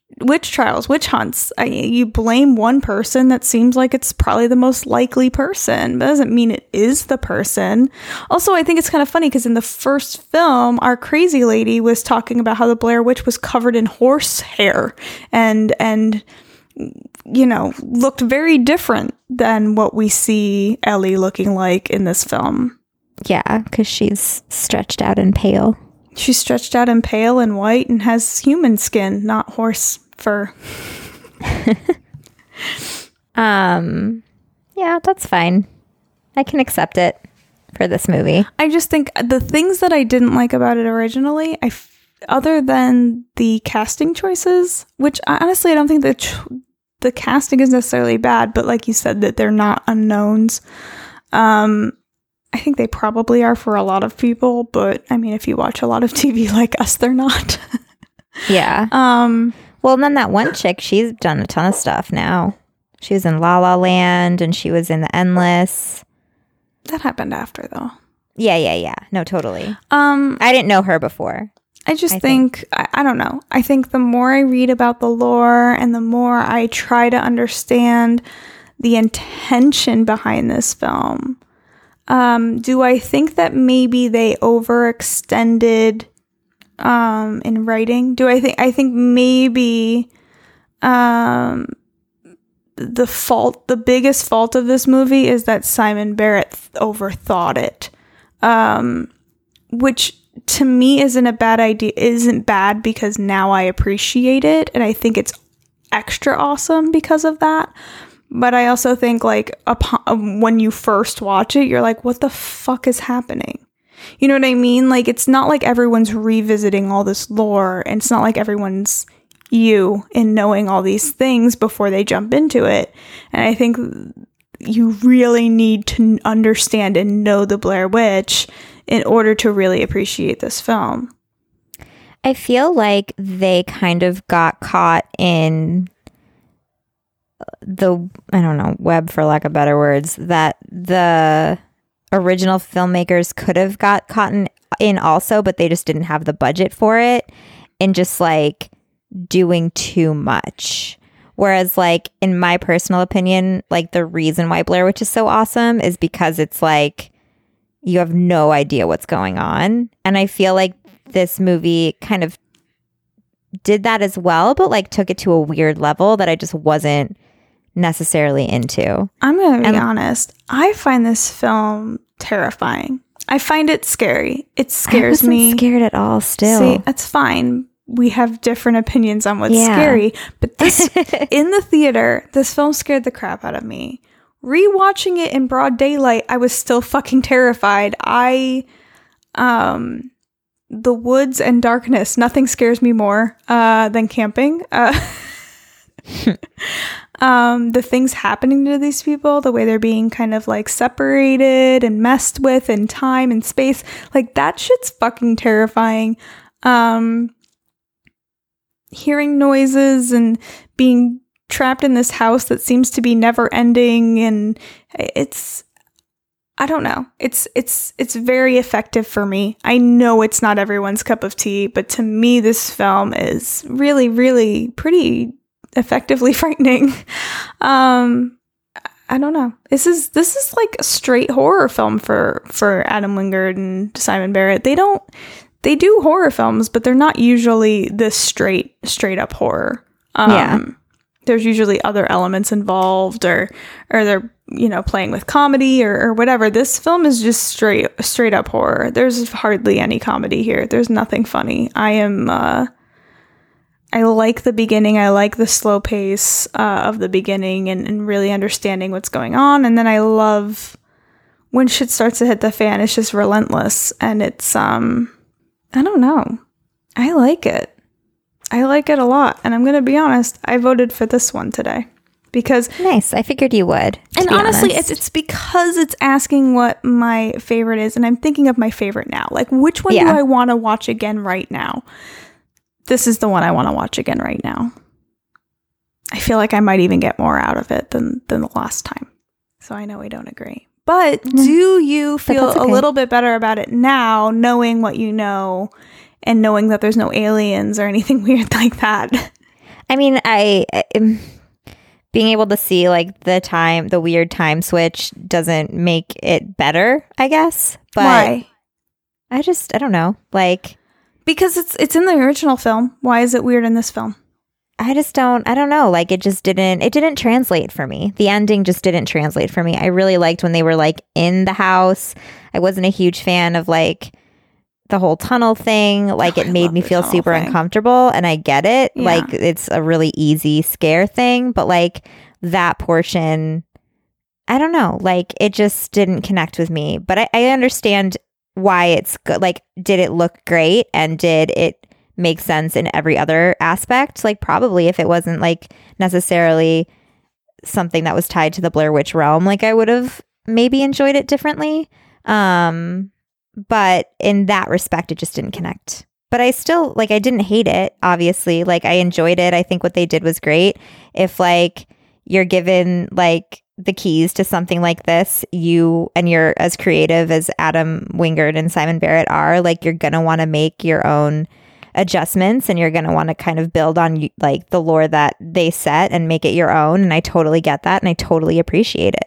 trials, witch hunts. You blame one person that seems like it's probably the most likely person, but doesn't mean it is the person. Also, I think it's kind of funny because in the first film, our crazy lady was talking about how the Blair Witch was covered in horse hair and you know, looked very different than what we see Ellie looking like in this film. Yeah, because she's stretched out and pale. She's stretched out and pale and white and has human skin, not horse fur. Yeah, that's fine. I can accept it for this movie. I just think the things that I didn't like about it originally, other than the casting choices, which honestly I don't think the casting is necessarily bad, but like you said, that they're not unknowns. I think they probably are for a lot of people, but I mean, if you watch a lot of TV like us, they're not. Yeah. Well, and then that one chick, she's done a ton of stuff now. She was in La La Land and she was in The Endless. That happened after, though. Yeah. No, totally. I didn't know her before. I don't know. I think the more I read about the lore and the more I try to understand the intention behind this film, do I think that maybe they overextended in writing? I think maybe the biggest fault of this movie is that Simon Barrett overthought it, which to me isn't a bad idea. It isn't bad because now I appreciate it, and I think it's extra awesome because of that. But I also think, like, when you first watch it, you're like, what the fuck is happening? You know what I mean? Like, it's not like everyone's revisiting all this lore, and it's not like everyone's in knowing all these things before they jump into it. And I think you really need to understand and know the Blair Witch in order to really appreciate this film. I feel like they kind of got caught in the, I don't know, web, for lack of better words, that the original filmmakers could have got caught in also, but they just didn't have the budget for it, and just like doing too much. Whereas, like, in my personal opinion, like, the reason why Blair Witch is so awesome is because it's like, you have no idea what's going on. And I feel like this movie kind of did that as well, but like took it to a weird level that I just wasn't necessarily into. I'm going to be honest. I find this film terrifying. I find it scary. It scares me. I wasn't scared at all still. See, that's fine. We have different opinions on what's scary. But this in the theater, this film scared the crap out of me. Rewatching it in broad daylight, I was still fucking terrified. The woods and darkness, nothing scares me more than camping. The things happening to these people, the way they're being kind of like separated and messed with in time and space, like that shit's fucking terrifying. Hearing noises and being trapped in this house that seems to be never ending, and it's I don't know. It's very effective for me. I know it's not everyone's cup of tea, but to me, this film is really, really pretty effectively frightening. I don't know. This is like a straight horror film for Adam Wingard and Simon Barrett. They do horror films, but they're not usually this straight up horror. Yeah. There's usually other elements involved, or they're, you know, playing with comedy or whatever. This film is just straight up horror. There's hardly any comedy here. There's nothing funny. I like the beginning. I like the slow pace of the beginning and really understanding what's going on. And then I love when shit starts to hit the fan. It's just relentless. And it's, I don't know. I like it. I like it a lot. And I'm going to be honest, I voted for this one today. Because nice. I figured you would. And honestly, it's because it's asking what my favorite is. And I'm thinking of my favorite now. Like, which one do I want to watch again right now? This is the one I want to watch again right now. I feel like I might even get more out of it than the last time. So I know we don't agree. But do you feel a little bit better about it now, knowing what you know and knowing that there's no aliens or anything weird like that? I mean, I being able to see like the weird time switch doesn't make it better, I guess. But why? I don't know. Like, because it's in the original film. Why is it weird in this film? I don't know. Like, it didn't translate for me. The ending just didn't translate for me. I really liked when they were like in the house. I wasn't a huge fan of like the whole tunnel thing. Like, it made me feel super uncomfortable, and I get it. Yeah. Like, it's a really easy scare thing, but like that portion, I don't know. Like, it just didn't connect with me. But I understand why it's good. Like, did it look great, and did it make sense in every other aspect? Like, probably, if it wasn't like necessarily something that was tied to the Blair Witch realm, like I would have maybe enjoyed it differently. But in that respect, it just didn't connect. But I still, like, I didn't hate it, obviously. Like, I enjoyed it. I think what they did was great. If, like, you're given, like, the keys to something like this, you're as creative as Adam Wingard and Simon Barrett are, like, you're going to want to make your own adjustments, and you're going to want to kind of build on, like, the lore that they set and make it your own. And I totally get that, and I totally appreciate it.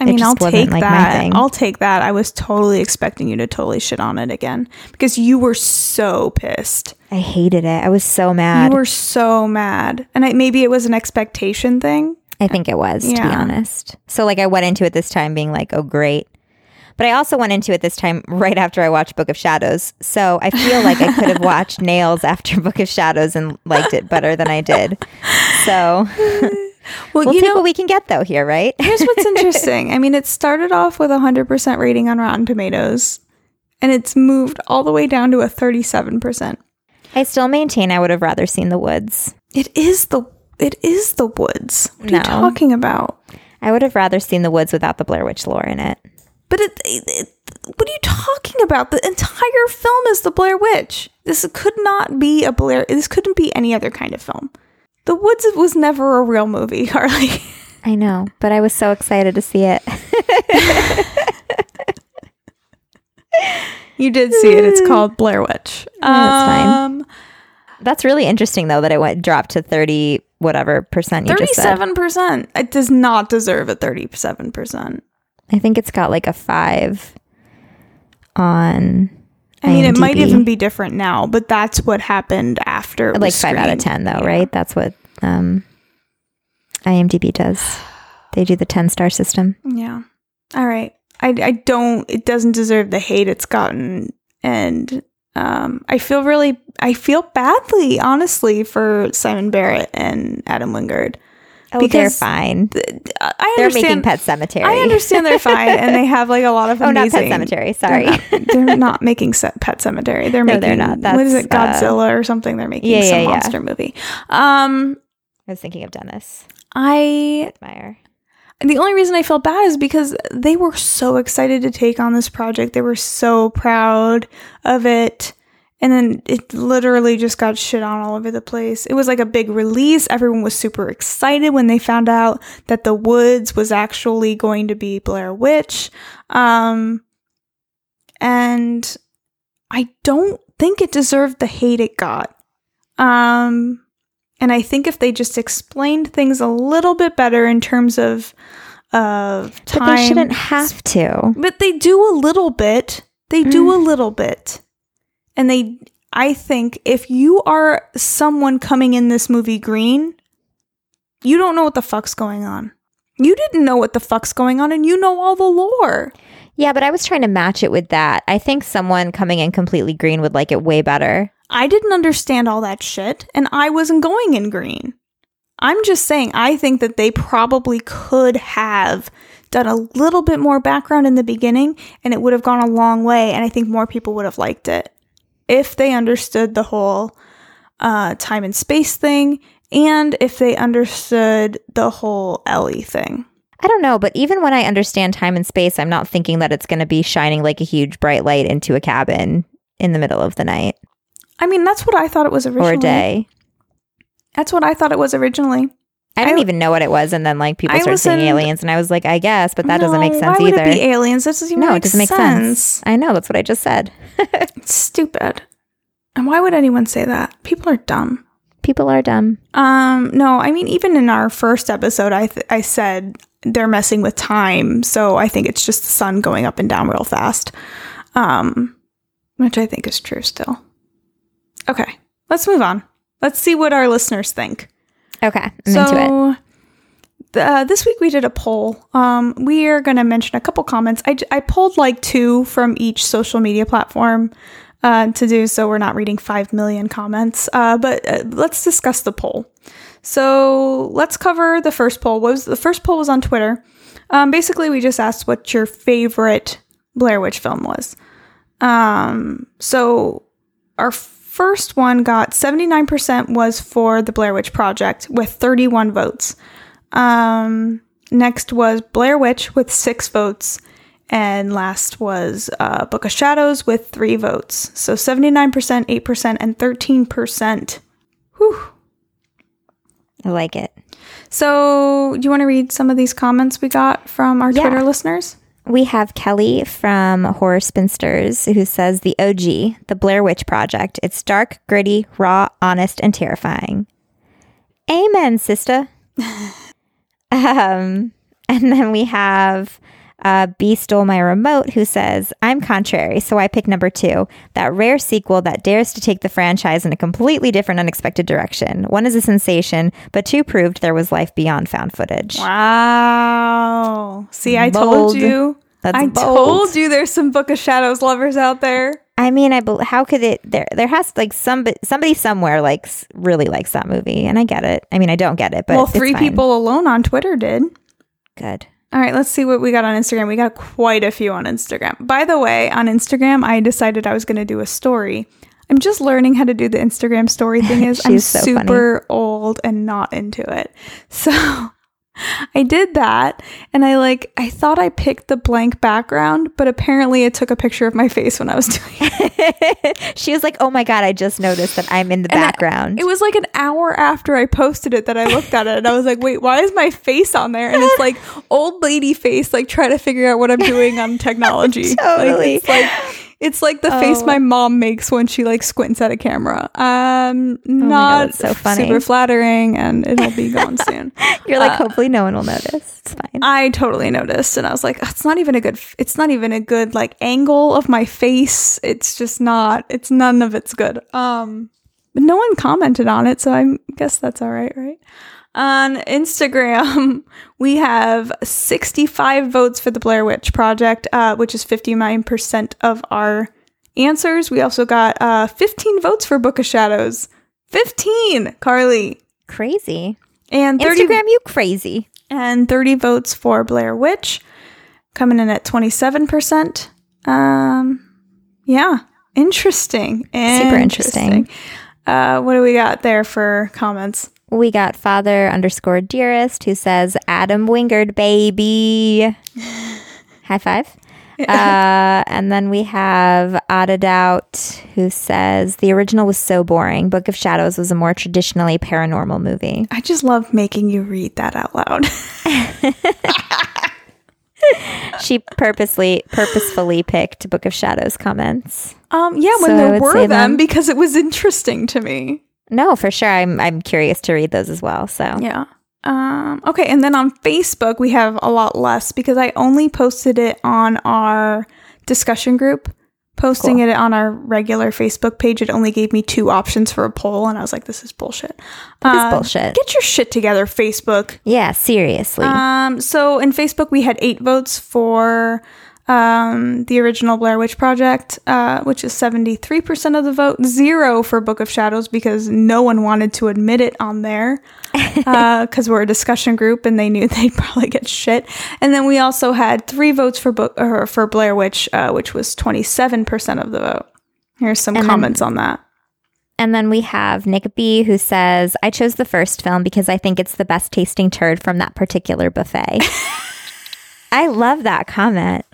I mean, I'll take that. I'll take that. I was totally expecting you to totally shit on it again, because you were so pissed. I hated it. I was so mad. You were so mad. And maybe it was an expectation thing. I think it was, to be honest. So, like, I went into it this time being like, oh, great. But I also went into it this time right after I watched Book of Shadows. So I feel like I could have watched Nails after Book of Shadows and liked it better than I did. So we'll take what we can get, though, here, right? Here's what's interesting. I mean, it started off with a 100% rating on Rotten Tomatoes, and it's moved all the way down to a 37%. I still maintain I would have rather seen The Woods. It is The Woods. What are you talking about? I would have rather seen The Woods without the Blair Witch lore in it. But what are you talking about? The entire film is the Blair Witch. This could not be a Blair. This couldn't be any other kind of film. The Woods was never a real movie, Harley. I know, but I was so excited to see it. You did see it. It's called Blair Witch. That's fine. That's really interesting, though, that it dropped to 30 whatever percent. You just said 37%. It does not deserve a 37%. I think it's got like a 5 on. I mean, IMDb. It might even be different now, but that's what happened after. Like 5 out of 10, though, right? That's what IMDb does. They do the 10-star system. Yeah. All right. It doesn't deserve the hate it's gotten, and. I feel badly, honestly, for Simon Barrett and Adam Wingard. Oh, because they're fine. They're making Pet Sematary. I understand they're fine, and they have like a lot of amazing. Not Pet Sematary. Sorry, they're not making Pet Sematary. They're not. That's, what is it, Godzilla or something? They're making some monster movie. I was thinking of Dennis. I admire. The only reason I feel bad is because they were so excited to take on this project. They were so proud of it. And then it literally just got shit on all over the place. It was like a big release. Everyone was super excited when they found out that The Woods was actually going to be Blair Witch. And I don't think it deserved the hate it got. And I think if they just explained things a little bit better in terms of time. But they shouldn't have to. But they do a little bit. They do a little bit. And they, I think, if you are someone coming in this movie green, you don't know what the fuck's going on. You didn't know what the fuck's going on, and you know all the lore. Yeah, but I was trying to match it with that. I think someone coming in completely green would like it way better. I didn't understand all that shit, and I wasn't going in green. I'm just saying, I think that they probably could have done a little bit more background in the beginning, and it would have gone a long way, and I think more people would have liked it. If they understood the whole time and space thing, and if they understood the whole Ellie thing. I don't know, but even when I understand time and space, I'm not thinking that it's going to be shining like a huge bright light into a cabin in the middle of the night. I mean, that's what I thought it was originally. Or day. That's what I thought it was originally. I didn't even know what it was, and then like people started saying aliens, and I was like, I guess, but that doesn't make sense either. Why would it be aliens? That doesn't even make sense. No, it doesn't make sense. I know, that's what I just said. It's stupid. And why would anyone say that? People are dumb. People are dumb. No, I mean, even in our first episode, I said they're messing with time, so I think it's just the sun going up and down real fast, which I think is true still. Okay, let's move on. Let's see what our listeners think. Okay, I'm into it. This week we did a poll. We are going to mention a couple comments. I pulled like two from each social media platform to do, so we're not reading 5 million comments. But let's discuss the poll. So let's cover the first poll. The first poll was on Twitter. Basically, we just asked what your favorite Blair Witch film was. So our first one got 79% was for The Blair Witch Project with 31 votes. Next was Blair Witch with 6 votes. And last was Book of Shadows with 3 votes. So 79%, 8%, and 13%. Whew. I like it. So do you want to read some of these comments we got from our Twitter listeners? We have Kelly from Horror Spinsters who says, the OG, The Blair Witch Project. It's dark, gritty, raw, honest, and terrifying. Amen, sister. And then we have B Stole My Remote who says, I'm contrary, so I pick number 2. That rare sequel that dares to take the franchise in a completely different, unexpected direction. 1 is a sensation, but 2 proved there was life beyond found footage. Wow. See, I told you. Told you there's some Book of Shadows lovers out there. I mean, how could it? There has like somebody somewhere likes really likes that movie, and I get it. I mean, I don't get it, but it's 3 fine. People alone on Twitter did. Good. All right, let's see what we got on Instagram. We got quite a few on Instagram. By the way, on Instagram, I decided I was going to do a story. I'm just learning how to do the Instagram story thing. I'm so super funny. Old and not into it. So I did that, and I thought I picked the blank background, but apparently it took a picture of my face when I was doing it. She was like, "Oh my god, I just noticed that I'm in the background." It was like an hour after I posted it that I looked at it, and I was like, "Wait, why is my face on there?" And it's like old lady face, like trying to figure out what I'm doing on technology. Totally. It's like the face my mom makes when she like squints at a camera. Not God, so funny. Super flattering, and it'll be gone soon. You're like, hopefully no one will notice. It's fine. I totally noticed, and I was like, it's not even a good like angle of my face. It's just not. It's none of it's good. But no one commented on it, so I guess that's all right, right? On Instagram, we have 65 votes for The Blair Witch Project, which is 59% of our answers. We also got 15 votes for Book of Shadows. 15, Carly. Crazy. And Instagram, you crazy. And 30 votes for Blair Witch, coming in at 27%. Yeah, interesting. Super interesting. What do we got there for comments? We got Father_Dearest who says, Adam Wingard, baby. High five. And then we have Odded Out, who says, the original was so boring. Book of Shadows was a more traditionally paranormal movie. I just love making you read that out loud. She purposefully picked Book of Shadows comments. When there were them, because it was interesting to me. No, for sure. I'm curious to read those as well. So yeah. Okay, and then on Facebook we have a lot less because I only posted it on our discussion group. Posting it on our regular Facebook page, it only gave me 2 options for a poll, and I was like, this is bullshit. This is bullshit. Get your shit together, Facebook. Yeah, seriously. So in Facebook we had 8 votes for the original Blair Witch Project, which is 73% of the vote, 0 for Book of Shadows because no one wanted to admit it on there because we're a discussion group and they knew they'd probably get shit. And then we also had 3 votes for Blair Witch, which was 27% of the vote. Here's some comments on that. And then we have Nick B, who says, I chose the first film because I think it's the best tasting turd from that particular buffet. I love that comment.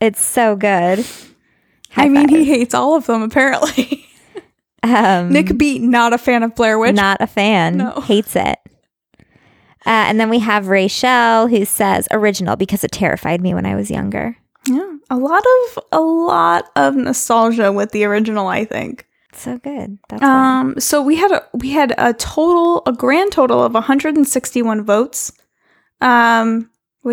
It's so good. He hates all of them, apparently. Nick B, not a fan of Blair Witch. Not a fan. No. Hates it. And then we have Rachelle, who says, original, because it terrified me when I was younger. Yeah. A lot of nostalgia with the original, I think. So good. That's wild. So we had a grand total of 161 votes. What are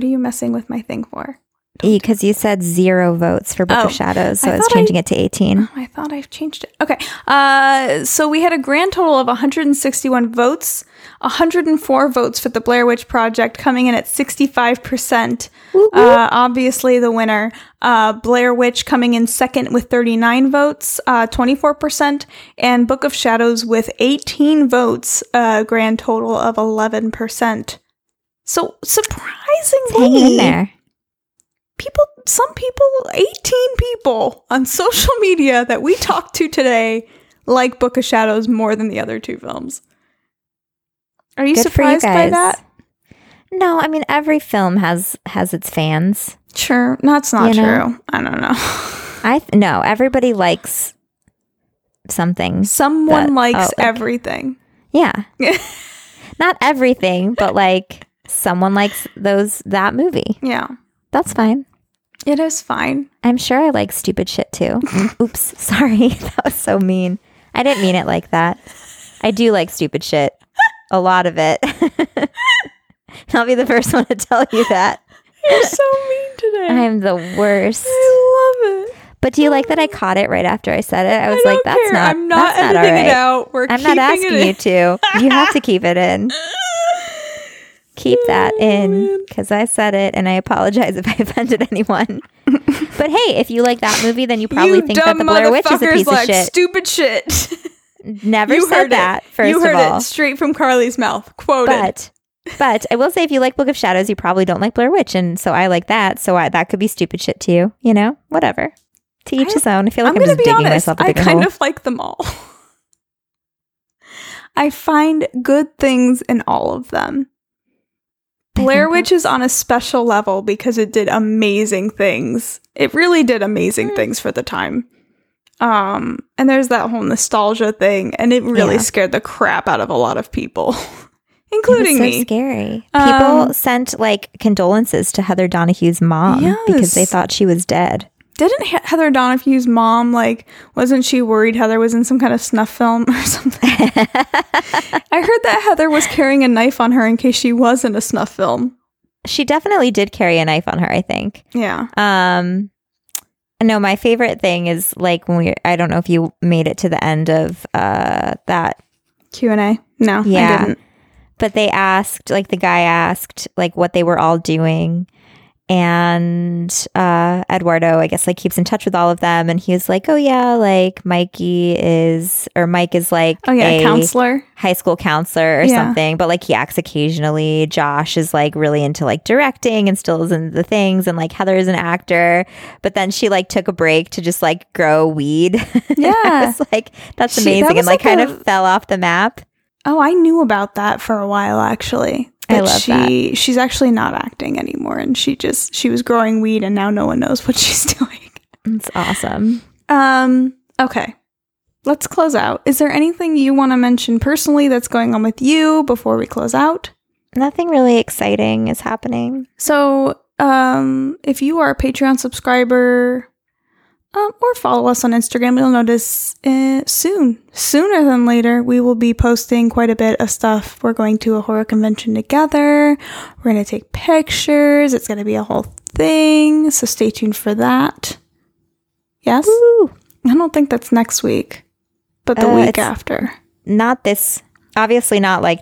you messing with my thing for? Because you said 0 votes for Book of Shadows, so it's changing it to 18. Oh, I thought I've changed it. Okay. So we had a grand total of 161 votes, 104 votes for the Blair Witch Project, coming in at 65%. Obviously the winner. Blair Witch coming in second with 39 votes, 24%, and Book of Shadows with 18 votes, grand total of 11%. So surprisingly, hanging in there. Some people, 18 people on social media that we talked to today like Book of Shadows more than the other 2 films. Are you surprised by that? No, I mean, every film has its fans. Sure. That's not true. I don't know. No, everybody likes something. Someone likes everything. Yeah. Not everything, but like someone likes that movie. Yeah. That's fine. It is fine. I'm sure I like stupid shit too. Oops, sorry. That was so mean. I didn't mean it like that. I do like stupid shit. A lot of it. I'll be the first one to tell you that. You're so mean today. I'm the worst. I love it. But do you like that I caught it right after I said it? I was I don't care. I'm not editing it out. I'm not asking you to. You have to keep it in. Keep that in, because I said it, and I apologize if I offended anyone. But hey, if you like that movie, then you probably think that the Blair Witch is a piece of shit. Stupid shit. Never said that. First of all, you heard it straight from Carly's mouth. Quoted. But I will say, if you like Book of Shadows, you probably don't like Blair Witch, and so I like that. So that could be stupid shit to you. You know, whatever. To each his own. I feel like I'm just digging myself a big hole. I kind of like them all. I find good things in all of them. Blair Witch is on a special level because it did amazing things. It really did amazing things for the time. And there's that whole nostalgia thing, and it really scared the crap out of a lot of people, including me. It was so scary. People sent like condolences to Heather Donahue's mom because they thought she was dead. Didn't Heather Donahue's mom, wasn't she worried Heather was in some kind of snuff film or something? I heard that Heather was carrying a knife on her in case she was in a snuff film. She definitely did carry a knife on her, I think. Yeah. No, my favorite thing is, when I don't know if you made it to the end of that. Q&A? No, I didn't. But they asked, the guy asked, what they were all doing. And Eduardo, I guess, keeps in touch with all of them. And he was like, oh, yeah, Mike is a counselor, high school counselor or something. But he acts occasionally. Josh is really into directing and still is into the things. And Heather is an actor. But then she took a break to just grow weed. Yeah. I was that's amazing. That was kind of fell off the map. Oh, I knew about that for a while, actually. that she's actually not acting anymore, and she was growing weed, and now no one knows what she's doing. It's awesome. Okay, let's close out. Is there anything you want to mention personally that's going on with you before we close out? Nothing really exciting is happening. So, if you are a Patreon subscriber, or follow us on Instagram, you'll notice sooner than later, we will be posting quite a bit of stuff. We're going to a horror convention together. We're going to take pictures. It's going to be a whole thing. So stay tuned for that. Yes? Woo. I don't think that's next week, but the week after. Not this. Obviously not like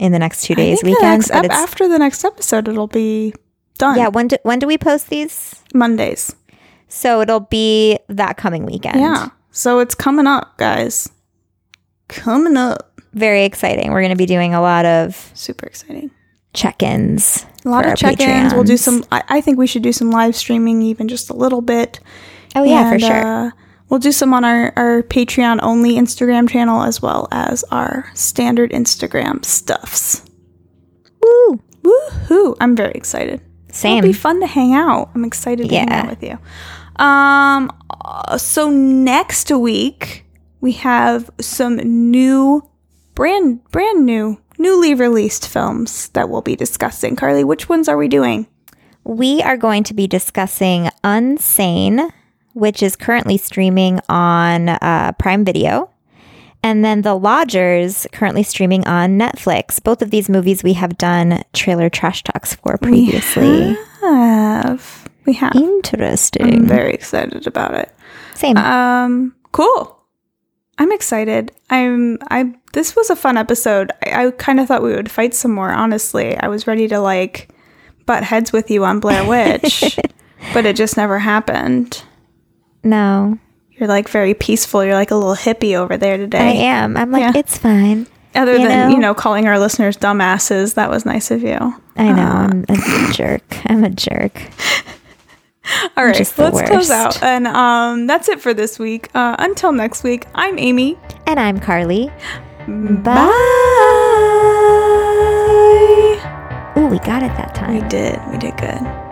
in the next 2 days, weekends. But after the next episode, it'll be done. Yeah. When do we post these? Mondays. So it'll be that coming weekend. Yeah. So it's coming up, guys. Coming up. Very exciting. We're going to be doing a lot of... Super exciting. Check-ins. A lot of check-ins. Patreons. We'll do some... I think we should do some live streaming even just a little bit. Oh, yeah, for sure. We'll do some on our Patreon-only Instagram channel as well as our standard Instagram stuffs. Woo! Woohoo! I'm very excited. Same. It'll be fun to hang out. I'm excited to hang out with you. So next week we have some new brand new, newly released films that we'll be discussing. Carly, which ones are we doing? We are going to be discussing Unsane, which is currently streaming on Prime Video, and then The Lodgers, currently streaming on Netflix. Both of these movies we have done trailer trash talks for previously. We have. Interesting. I'm very excited about it. Same. Cool. I'm excited. This was a fun episode. I kind of thought we would fight some more, honestly. I was ready to like butt heads with you on Blair Witch, but it just never happened. No. You're like very peaceful. You're like a little hippie over there today. I am. I'm like, it's fine. Other than, calling our listeners dumbasses. That was nice of you. I know. I'm a jerk. I'm a jerk. All right. Let's close out. And that's it for this week. Until next week, I'm Amy. And I'm Carly. Bye. Ooh, we got it that time. We did. We did good.